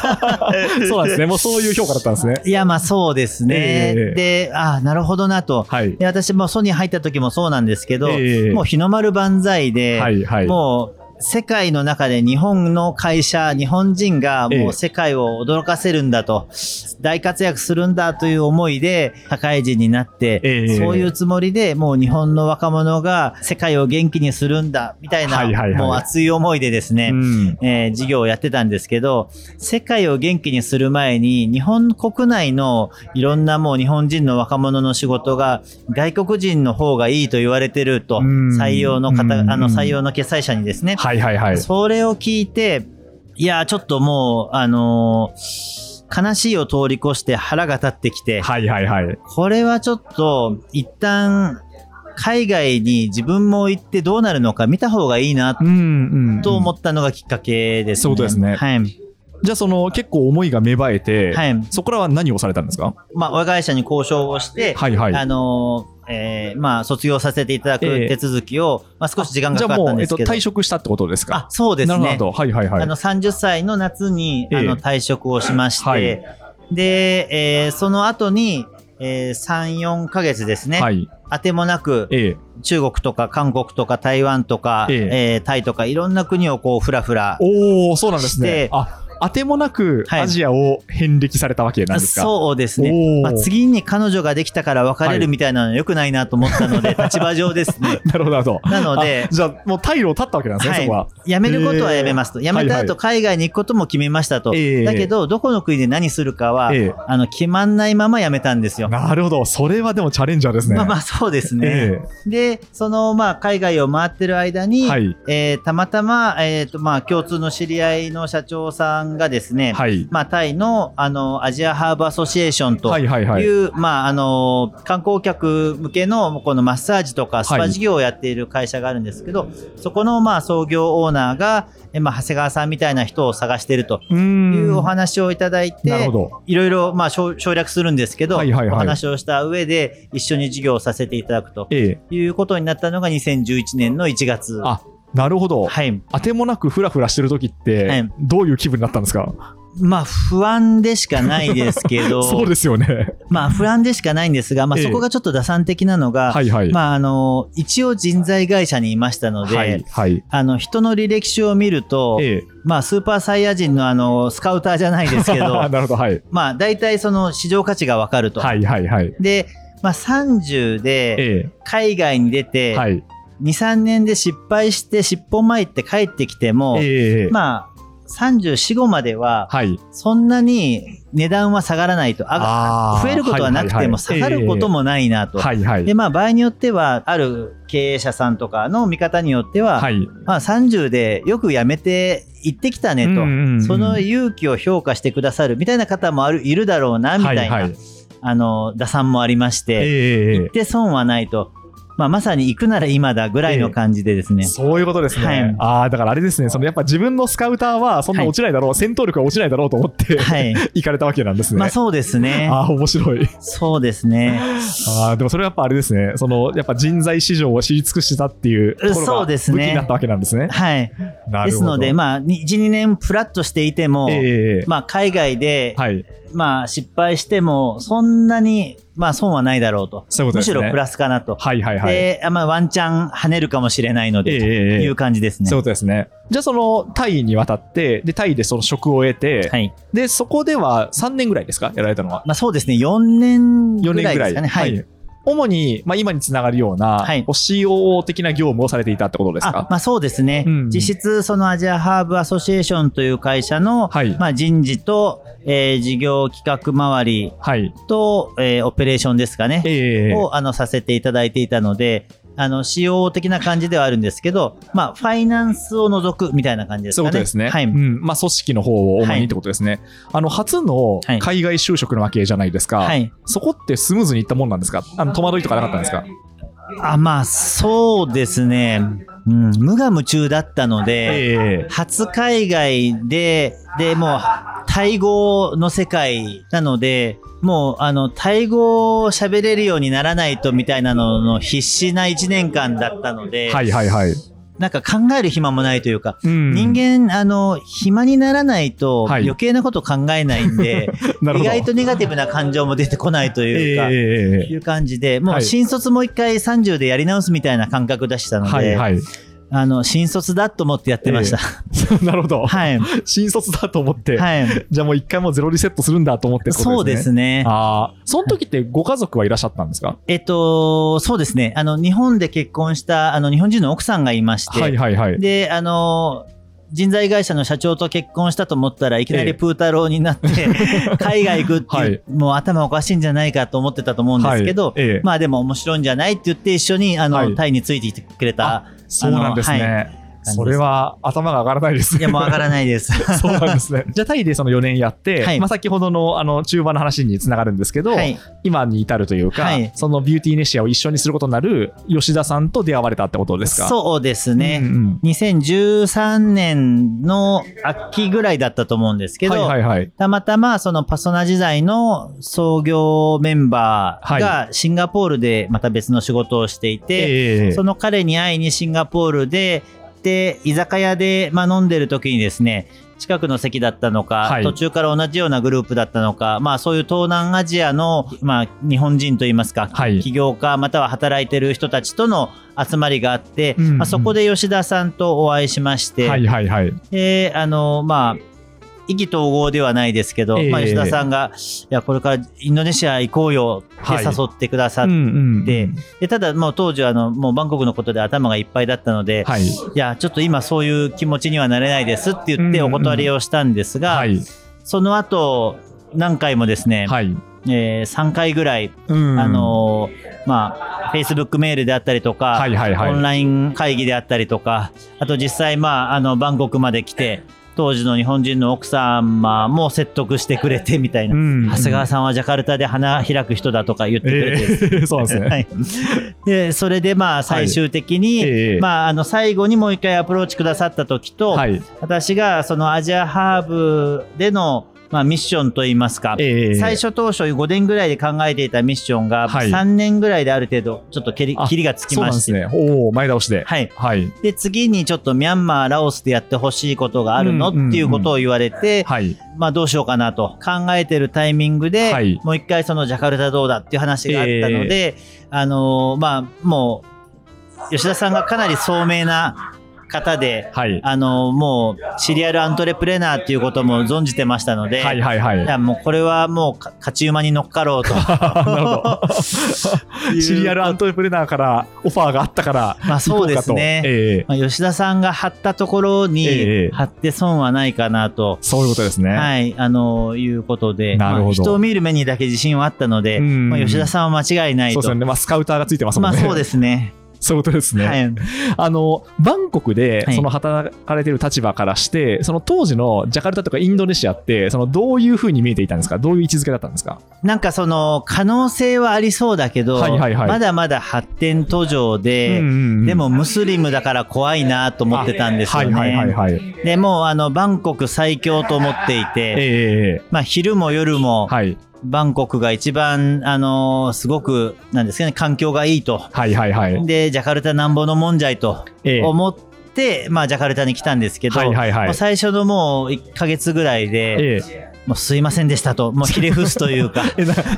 そうなんですね。もうそういう評価だったんですね。いやまあそうですね。えー、で、ああなるほどなと。はい、で私もソニー入った時もそうなんですけど、えー、もう日の丸万歳で、はいはい、もう世界の中で日本の会社、日本人がもう世界を驚かせるんだと、えー、大活躍するんだという思いで社会人になって、えー、そういうつもりでもう日本の若者が世界を元気にするんだみたいな、はいはいはい、もう熱い思いでですね、うんえー、事業をやってたんですけど、世界を元気にする前に日本国内のいろんなもう日本人の若者の仕事が外国人の方がいいと言われてると、採用の方、あの採用の決裁者にですね、はいはいはい、それを聞いて、いやちょっともうあのー、悲しいを通り越して腹が立ってきて、はいはいはい、これはちょっと一旦海外に自分も行ってどうなるのか見た方がいいなと思ったのがきっかけですね。そうですね、はい。じゃあその結構思いが芽生えて、はい、そこらは何をされたんですか？まあ、我が社に交渉をして、はいはい、あのえー、まあ卒業させていただく手続きを、えーまあ、少し時間がかかったんですけど、じゃあもう、えっと、退職したってことですか？あ、そうですね。なるほど、はいはいはい。あのさんじゅっさいの夏に、えー、あの退職をしまして、はい、でえー、その後に、えー、さん、よんかげつですね、はい、当てもなく、ええ、中国とか韓国とか台湾とか、えええー、タイとかいろんな国をこうフラフラして、当てもなくアジアを遍歴されたわけなんですか？はい、そうですね、まあ、次に彼女ができたから別れるみたいなの良くないなと思ったので、はい、立場上ですねなるほどなるほど。なのでじゃあもう退路を断ったわけなんですね、はい、そこは辞めることはやめますと、辞めた後海外に行くことも決めましたと、はいはい、だけどどこの国で何するかは、えー、あの決まんないまま辞めたんですよ。なるほど、それはでもチャレンジャーですね。まあまあそうですね、えー、でそのまあ海外を回ってる間に、はい、えー、たまたま、えーとまあ、共通の知り合いの社長さんがですね、はい、まあ、タイ の, あのアジアハーブアソシエーションという、はいはいはい、まあ、あの観光客向け の, このマッサージとかスパ事業をやっている会社があるんですけど、はい、そこのまあ創業オーナーが、まあ、長谷川さんみたいな人を探しているというお話をいただいて、いろいろまあ省略するんですけど、はいはいはい、お話をした上で一緒に事業をさせていただくということになったのがにせんじゅういちねんのいちがつ。あ、なるほど、はい、当てもなくフラフラしてる時ってどういう気分だったんですか？はい、まあ、不安でしかないですけどそうですよね、まあ、不安でしかないんですが、まあ、そこがちょっと打算的なのが、えーはいはい、まあ、あの一応人材会社にいましたので、はいはい、あの人の履歴書を見ると、えーまあ、スーパーサイヤ人 の, あのスカウターじゃないですけどなるほど、はい、まあ、大体その市場価値が分かると、はいはいはい、で、まあ、さんじゅうで海外に出て、えーはい、に、さんねんで失敗して尻尾巻いて帰ってきても、えー、まあさんじゅうよん、ごまではそんなに値段は下がらないと、あ、増えることはなくても下がることもないなと、はいはい、で、まあ、場合によってはある経営者さんとかの見方によっては、はい、まあ、さんじゅうでよく辞めて行ってきたねと、うんうんうん、その勇気を評価してくださるみたいな方もあるいるだろうなみたいな、はいはい、あの打算もありまして、えー、行って損はないと。まあ、まさに行くなら今だぐらいの感じでですね、えー、そういうことですね、はい、あだからあれですね、そのやっぱ自分のスカウターはそんな落ちないだろう、はい、戦闘力は落ちないだろうと思って、はい、行かれたわけなんですね。まあそうですね、あ面白い、そうですね、あでもそれはやっぱあれですね、そのやっぱ人材市場を知り尽くしたっていうところが武器になったわけなんですね。はい、なるほど。ですので、まあ、いち、にねんフラッとしていても、えーまあ、海外で、はいまあ、失敗してもそんなにまあ損はないだろうと。そういうことですね。むしろプラスかなと。はいはいはい。で、まあワンチャン跳ねるかもしれないので、えー、という感じですね。そういうことですね。じゃあそのタイに渡って、でタイでその職を得て、はい、でそこではさんねんぐらいですか、やられたのは。まあそうですね、よねんぐらいですかね。はい。はい、主に、まあ、今につながるような、はい、シーオーオー 的な業務をされていたってことですか。あ、まあ、そうですね、うん、実質そのアジアハーブアソシエーションという会社の、はいまあ、人事と、えー、事業企画周りと、はいえー、オペレーションですかね、えー、をあのさせていただいていたので、あの シーオーオー 的な感じではあるんですけど、まあ、ファイナンスを除くみたいな感じですかね。そういうことですね、はいうんまあ、組織の方を主にってことですね、はい、あの初の海外就職のわけじゃないですか、はい、そこってスムーズにいったもんなんですか。あの戸惑いとかなかったんですか。あまあそうですね、うん、無我夢中だったので、えー、初海外ででもうタイ語の世界なので、もうあのタイ語を喋れるようにならないとみたいなのの必死ないちねんかんだったので、はいはいはい、なんか考える暇もないというか、うん、人間あの暇にならないと余計なこと考えないんで、はい、意外とネガティブな感情も出てこないというか、えー、いう感じで、もう新卒もう一回さんじゅうでやり直すみたいな感覚出したので、はいはい、あの新卒だと思ってやってました、えー、なるほど、はい、新卒だと思って、はい、じゃあもう一回もゼロリセットするんだと思ってことですね。そうですね。あその時ってご家族はいらっしゃったんですか。えっとそうですね、あの日本で結婚したあの日本人の奥さんがいまして、はいはいはい、であの人材会社の社長と結婚したと思ったらいきなりプータローになって、ええ、海外行くっていう、はい、もう頭おかしいんじゃないかと思ってたと思うんですけど、はいええ、まあでも面白いんじゃないって言って一緒にあの、はい、タイについてきてくれた。そうなんですね、はい、それは頭が上がらないです。いやもう上がらないですそうなんですね。じゃあタイでそのよねんやって、はいまあ、先ほど の, あの中盤の話につながるんですけど、はい、今に至るというか、はい、そのビューティーネシアを一緒にすることになる吉田さんと出会われたってことですか。そうですね、うんうん、にせんじゅうさんねんの秋ぐらいだったと思うんですけど、はいはいはい、たまたまそのパソナ時代の創業メンバーがシンガポールでまた別の仕事をしていて、はいえー、その彼に会いにシンガポールでで居酒屋で、まあ、飲んでる時にですね、近くの席だったのか、はい、途中から同じようなグループだったのか、まあ、そういう東南アジアの、まあ、日本人といいますか、はい、起業家または働いてる人たちとの集まりがあって、うんうんまあ、そこで吉田さんとお会いしまして、はいはいはい、であのまあ意気投合ではないですけど、えーまあ、吉田さんがいやこれからインドネシア行こうよって誘ってくださって、はいうんうん、でただもう当時はあのもうバンコクのことで頭がいっぱいだったので、はい、いやちょっと今そういう気持ちにはなれないですって言ってお断りをしたんですが、うんうんはい、その後何回もですね、はいえー、さんかいぐらい、うんあのーまあ、Facebook メールであったりとか、はいはいはい、オンライン会議であったりとか、あと実際、まあ、あのバンコクまで来て当時の日本人の奥様も説得してくれてみたいな、うん、長谷川さんはジャカルタで花開く人だとか言ってくれて、えー、そうですね、はい、でそれでまあ最終的に、はいえーまあ、あの最後にもう一回アプローチくださった時と、はい、私がそのアジアハーブでのまあ、ミッションといいますか、えー、最初当初ごねんぐらいで考えていたミッションがさんねんぐらいである程度ちょっとけり、はい、キリがつきまして、そうなんですね、お前倒しで、はいはい、で次にちょっとミャンマーラオスでやってほしいことがあるの、うんうんうん、っていうことを言われて、はいまあ、どうしようかなと考えてるタイミングで、はい、もう一回そのジャカルタどうだっていう話があったので、えーあのーまあ、もう吉田さんがかなり聡明な方で、はい、あのもうシリアルアントレプレナーっていうことも存じてましたので、はいはいはい、いやもうこれはもう勝ち馬に乗っかろうとなるほどシリアルアントレプレナーからオファーがあったから、まあ、そうですね、えーまあ、吉田さんが張ったところに張って損はないかなと、えー、そういうことですね、はい、あのいうことで、まあ、人を見る目にだけ自信はあったので、まあ、吉田さんは間違いないと、そうですね、まあ、スカウターがついてますもんね、まあ、そうですねそういうことですね、はい、あのバンコクでその働かれてる立場からして、はい、その当時のジャカルタとかインドネシアってそのどういうふうに見えていたんですか、どういう位置づけだったんですか。なんかその可能性はありそうだけど、はいはいはい、まだまだ発展途上で、うんうんうん、でもムスリムだから怖いなと思ってたんですよね、はいはいはいはい、でもうあのバンコク最強と思っていて、えーまあ、昼も夜も、はいバンコクが一番、あのー、すごくなんですかね、環境がいいと、はいはいはい、でジャカルタなんぼのもんじゃいと思って、ええまあ、ジャカルタに来たんですけど、はいはいはい、もう最初のもういっかげつぐらいで、ええもうすいませんでしたと、もうひれ伏すというか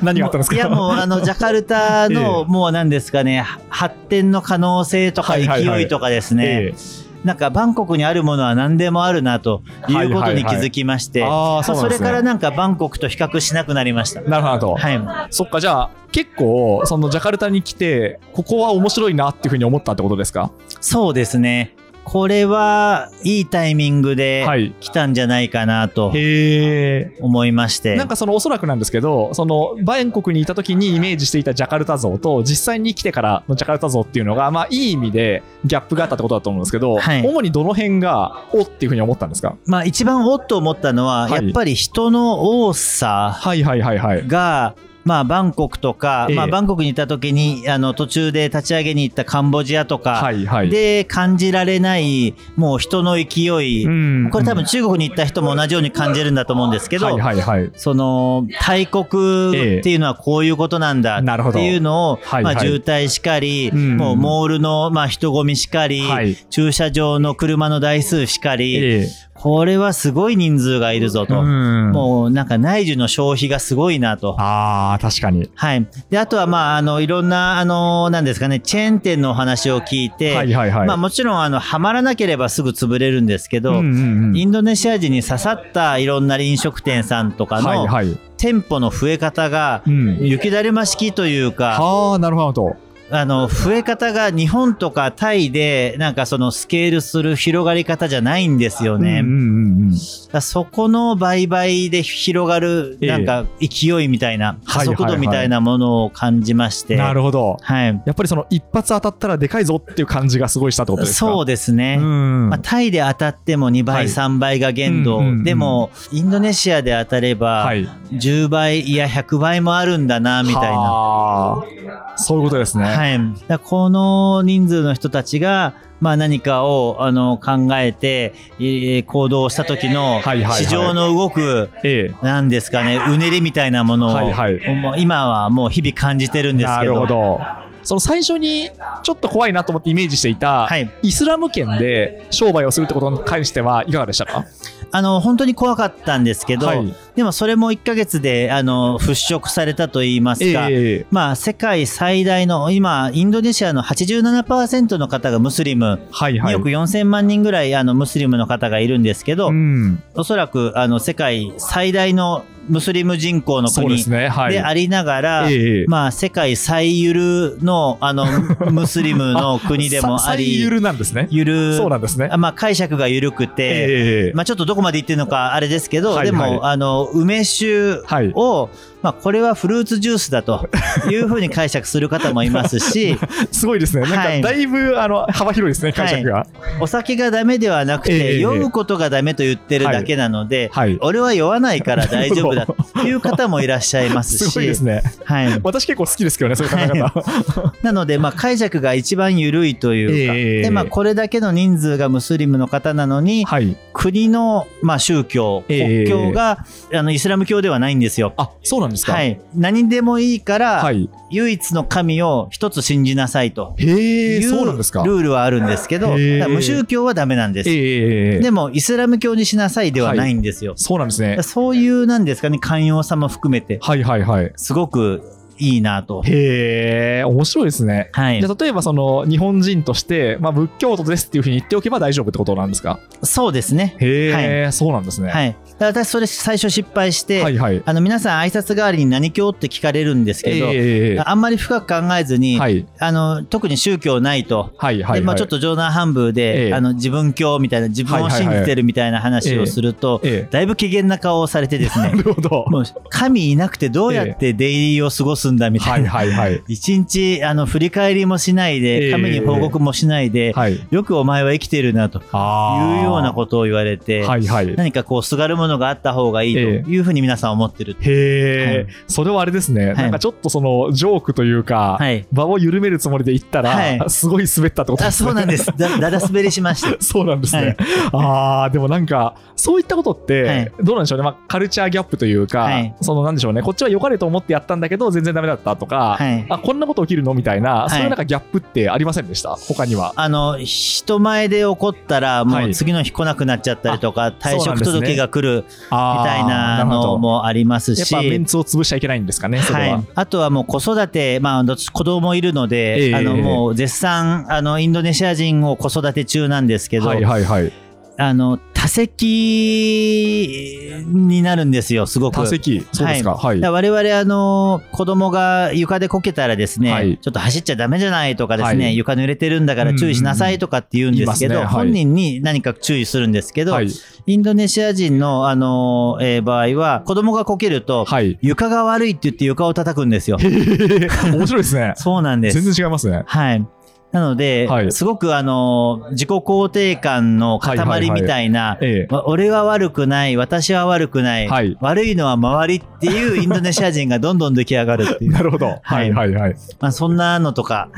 何があったんですか。いやもうあのジャカルタの、ええ、もうなんですかね、発展の可能性とか勢いとかですね、はいはいはいええなんかバンコクにあるものは何でもあるなということに気づきまして、はいはいはい、あ、そうなんですね。それからなんかバンコクと比較しなくなりました。なるほど、はい、そっか。じゃあ結構そのジャカルタに来てここは面白いなっていうふうに思ったってことですか。そうですね、これはいいタイミングで来たんじゃないかなと思いまして、はい、なんかそのおそらくなんですけど、そのバンコクにいた時にイメージしていたジャカルタ像と実際に来てからのジャカルタ像っていうのが、まあ、いい意味でギャップがあったってことだと思うんですけど、はい、主にどの辺がおっていうふうに思ったんですか。まあ、一番おっと思ったのはやっぱり人の多さが、まあ、バンコクとか、えーまあ、バンコクにいた時にあの途中で立ち上げに行ったカンボジアとかで感じられないもう人の勢い、はいはい、これ多分中国に行った人も同じように感じるんだと思うんですけど、はいはいはい、その大国っていうのはこういうことなんだっていうのを、えーまあ、渋滞しかり、はいはい、もうモールの、まあ、人混みしかり、はい、駐車場の車の台数しかり、えーこれはすごい人数がいるぞと、うん、もうなんか内需の消費がすごいなと。ああ確かに。はい。であとはまああのいろんなあのなんですかねチェーン店のお話を聞いて、はいはいはい。まあもちろんあのハマらなければすぐ潰れるんですけど、うんうんうん、インドネシア人に刺さったいろんな飲食店さんとかの、はいはい、店舗の増え方が、うん、雪だるま式というか。ああなるほど。あの増え方が日本とかタイでなんかそのスケールする広がり方じゃないんですよね、うんうんうん、だそこの倍々で広がるなんか勢いみたいな、ええ、加速度みたいなものを感じまして、はいはいはい、なるほど、はい、やっぱりその一発当たったらでかいぞっていう感じがすごいしたってことですか。そうですね、うんまあ、タイで当たってもにばい、はい、さんばいが限度、うんうんうん、でもインドネシアで当たれば、はい、じゅうばいいやひゃくばいもあるんだなみたいな。はー、そういうことですね、はいはい、だこの人数の人たちが、まあ、何かをあの考えて、えー、行動した時の市場の動くなんですかね、うねりみたいなものを、はいはい、今はもう日々感じてるんですけど。なるほど。その最初にちょっと怖いなと思ってイメージしていた、はい、イスラム圏で商売をするってことに関してはいかがでしたか。あの本当に怖かったんですけど、はい、でもそれもいっかげつであの払拭されたといいますか、えーまあ、世界最大の今インドネシアの はちじゅうななパーセント の方がムスリム、はいはい、におくよんせんまんにんぐらいあのムスリムの方がいるんですけど、うん、おそらくあの世界最大のムスリム人口の国でありながら、ねはいえーまあ、世界最ゆる の, あのムスリムの国でもあり最ゆるなんですね。ゆるそうなんですね、まあ、解釈がゆるくて、えーまあ、ちょっとどこまでいってるのかあれですけど、はいはい、でもあの梅酒を、はいまあ、これはフルーツジュースだというふうに解釈する方もいますしすごいですね、なんかだいぶ、はい、あの幅広いですね解釈が、はい、お酒がダメではなくて、えー、酔うことがダメと言ってるだけなので、はいはい、俺は酔わないから大丈夫だという方もいらっしゃいますしすごいですね、はい、私結構好きですけどねそういう考え方、はい、なので、まあ、解釈が一番緩いというか、えーでまあ、これだけの人数がムスリムの方なのに、はい、国の、まあ、宗教国教が、えー、あのイスラム教ではないんですよ。あ、そうなんですか。はい、何でもいいから、はい、唯一の神を一つ信じなさいというルールはあるんですけど、無宗教はダメなんです。でもイスラム教にしなさいではないんですよ、はい、そうなんですね。そういうなんですかね寛容さも含めて、はいはいはい、すごくいいなと。へー、面白いですね、はい、じゃあ例えばその日本人として、まあ、仏教徒ですっていうふうに言っておけば大丈夫ってことなんですか。そうですね。へー、はい、そうなんですね、はい、だから私それ最初失敗して、はいはい、あの皆さん挨拶代わりに何教って聞かれるんですけど、えー、あんまり深く考えずに、はい、あの特に宗教ないと、はいはいはい、でまあ、ちょっと冗談半分で、えー、あの自分教みたいな自分を信じてるみたいな話をすると、はいはいはい、だいぶ機嫌な顔をされてですねなるほど。もう神いなくてどうやって出入りを過ごす進んだみたいな、はいはいはい、いちにちあの振り返りもしないで神に報告もしないで、えーはい、よくお前は生きているなというようなことを言われて、はいはい、何かこうすがるものがあった方がいいというふうに皆さん思ってる、えーはい、へー、それはあれですね、はい、なんかちょっとそのジョークというか、はい、場を緩めるつもりで言ったら、はい、すごい滑ったってことですね。あ、そうなんです。 だ, だら滑りしましたそうなんですね、はい、あでもなんかそういったことってどうなんでしょうね、まあ、カルチャーギャップというか、はい、そのなんでしょうね、こっちは良かれと思ってやったんだけど全然ダメだったとか、はい、あこんなこと起きるのみたいな、はい、そういうなんかギャップってありませんでした？他にはあの人前で怒ったらもう次の日来なくなっちゃったりとか、はい、退職届が来るみたいなのもありますし、やっぱメンツを潰しちゃいけないんですかね、それは、はい、あとはもう子育て、まあ、子供いるので、えー、あのもう絶賛あのインドネシア人を子育て中なんですけど、はいはいはい、あの多席になるんですよ、すごく多席。そうですか、はい、だから我々あの子供が床でこけたらですね、はい、ちょっと走っちゃダメじゃないとかですね、はい、床濡れてるんだから注意しなさいとかって言うんですけど、うんうん、はい、本人に何か注意するんですけど、はい、インドネシア人の、あのーえー、場合は子供がこけると、はい、床が悪いって言って床を叩くんですよ。面白いですね。そうなんです、全然違いますね。はい、なので、はい、すごくあの自己肯定感の塊みたいな、はいはいはい、ええ、俺は悪くない、私は悪くない、はい、悪いのは周りっていうインドネシア人がどんどん出来上がるっていうなるほど、はいはいはい、まあ、そんなのとか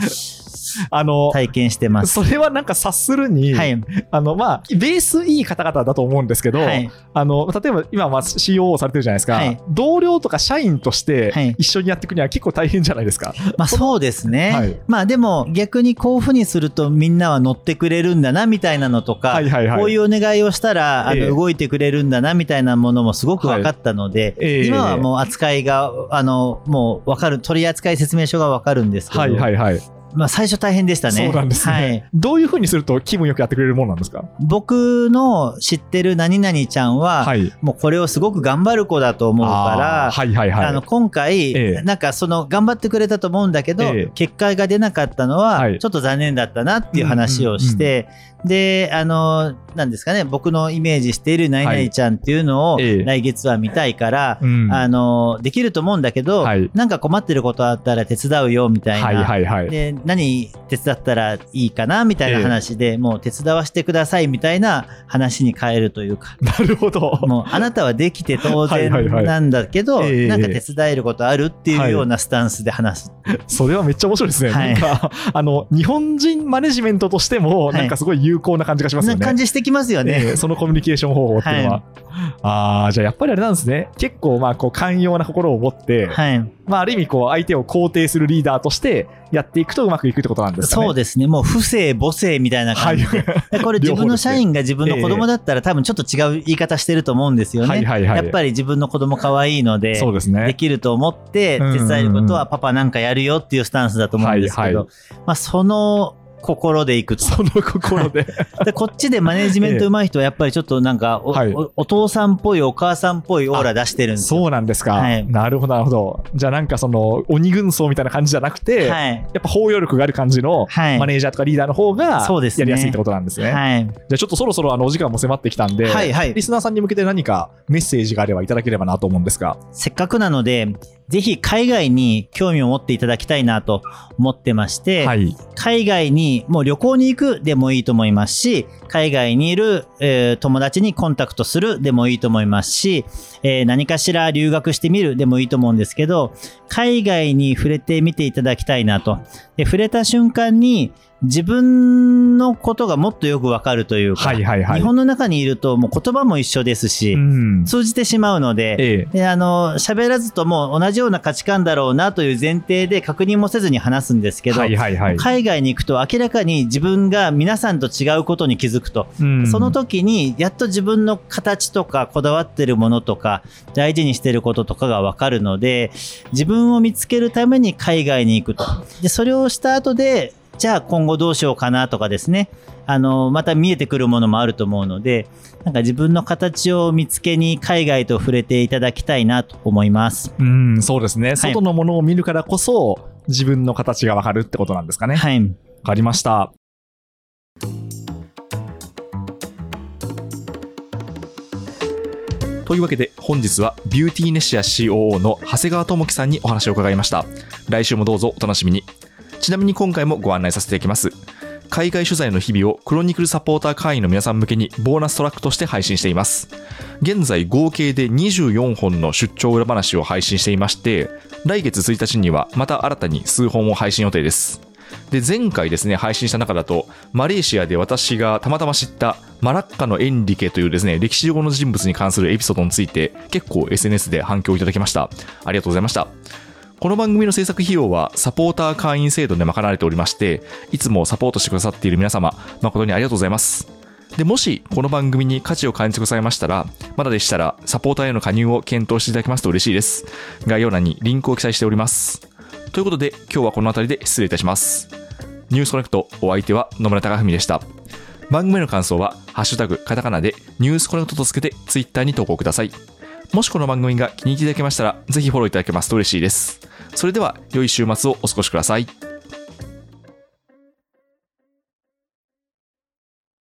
あの体験してます。それはなんか察するに、はい、あのまあ、ベースいい方々だと思うんですけど、はい、あの例えば今は シーオーオー されてるじゃないですか、はい、同僚とか社員として一緒にやっていくには結構大変じゃないですか、はい、まあ、そうですね、はい、まあ、でも逆にこういうふうにするとみんなは乗ってくれるんだなみたいなのとか、はいはいはい、こういうお願いをしたらあの、えー、動いてくれるんだなみたいなものもすごく分かったので、はい、えー、今はもう扱いがあのもう分かる、取扱説明書が分かるんですけど、はいはいはい、まあ、最初大変でしたね。そうなんですね、はい、どういう風にすると気分よくやってくれるものなんですか？僕の知ってる何々ちゃんは、はい、もうこれをすごく頑張る子だと思うから、あ、はいはいはい、あの今回、えー、なんかその頑張ってくれたと思うんだけど、えー、結果が出なかったのはちょっと残念だったなっていう話をして、はい、うんうんうん、で、あの、なんですかね、僕のイメージしているナイナイちゃんっていうのを来月は見たいから、はい、ええ、うん、あの、できると思うんだけど、はい、なんか困ってることあったら手伝うよみたいな、はいはいはい、で、何手伝ったらいいかなみたいな話で、ええ、もう手伝わせてくださいみたいな話に変えるというか、なるほど、もうあなたはできて当然なんだけど、はいはいはい、なんか手伝えることあるっていうようなスタンスで話す、はい、それはめっちゃ面白いですね、はい、なんかあの日本人マネジメントとしてもなんかすごい有効な感じがしますよね。な感じしてきますよね、えー、そのコミュニケーション方法っていうのは、はい、あ、じゃあやっぱりあれなんですね、結構まあこう寛容な心を持って、はい、まあ、ある意味こう相手を肯定するリーダーとしてやっていくとうまくいくってことなんですかね。そうですね、もう不正母性みたいな感じで、はい、これ自分の社員が自分の子供だったら、ね、多分ちょっと違う言い方してると思うんですよね、はいはいはい、やっぱり自分の子供可愛いので、そうですね、できると思って手伝えることはパパなんかやるよっていうスタンスだと思うんですけど、はいはい、まあ、その心でいくと、その心ででこっちでマネジメント上手い人はやっぱりちょっとなんか お,、ええ、お, お父さんっぽいお母さんっぽいオーラ出してるんですよ。そうなんですか、はい、なるほどなるほど。じゃあなんかその鬼軍曹みたいな感じじゃなくて、はい、やっぱ包容力がある感じのマネージャーとかリーダーの方がやりやすいってことなんですね、はい、じゃあちょっとそろそろあのお時間も迫ってきたんで、はいはい、リスナーさんに向けて何かメッセージがあればいただければなと思うんですが、せっかくなのでぜひ海外に興味を持っていただきたいなと思ってまして、はい、海外にもう旅行に行くでもいいと思いますし、海外にいる、えー、友達にコンタクトするでもいいと思いますし、えー、何かしら留学してみるでもいいと思うんですけど、海外に触れてみていただきたいなと。で、触れた瞬間に自分のことがもっとよくわかるというか、はいはいはい、日本の中にいるともう言葉も一緒ですし、うん、通じてしまうので、ええ、で、あの、喋らずとも同じような価値観だろうなという前提で確認もせずに話すんですけど、はいはいはい、海外に行くと明らかに自分が皆さんと違うことに気づくと、うん、その時にやっと自分の形とかこだわってるものとか大事にしてることとかがわかるので、自分を見つけるために海外に行くと。で、それをした後でじゃあ今後どうしようかなとかですね、あのまた見えてくるものもあると思うので、なんか自分の形を見つけに海外と触れていただきたいなと思います。うん、そうですね、はい、外のものを見るからこそ自分の形が分かるってことなんですかね。はい、分かりました。というわけで本日はビューティネシア シーオーオー の長谷川智樹さんにお話を伺いました。来週もどうぞお楽しみに。ちなみに今回もご案内させていきます。海外取材の日々をクロニクルサポーター会員の皆さん向けにボーナストラックとして配信しています。現在合計でにじゅうよんほんの出張裏話を配信していまして、来月ついたちにはまた新たに数本を配信予定です。で、前回ですね配信した中だとマレーシアで私がたまたま知ったマラッカのエンリケというですね歴史上の人物に関するエピソードについて結構 エスエヌエス で反響をいただきました。ありがとうございました。この番組の制作費用はサポーター会員制度で賄われておりまして、いつもサポートしてくださっている皆様誠にありがとうございます。で、もしこの番組に価値を感じてくださいましたら、まだでしたらサポーターへの加入を検討していただけますと嬉しいです。概要欄にリンクを記載しております。ということで今日はこの辺りで失礼いたします。ニュースコネクト、お相手は野村貴文でした。番組の感想はハッシュタグカタカナでニュースコネクトとつけてツイッターに投稿ください。もしこの番組が気に入っていただけましたら、ぜひフォローいただけますと嬉しいです。それでは良い週末をお過ごしください。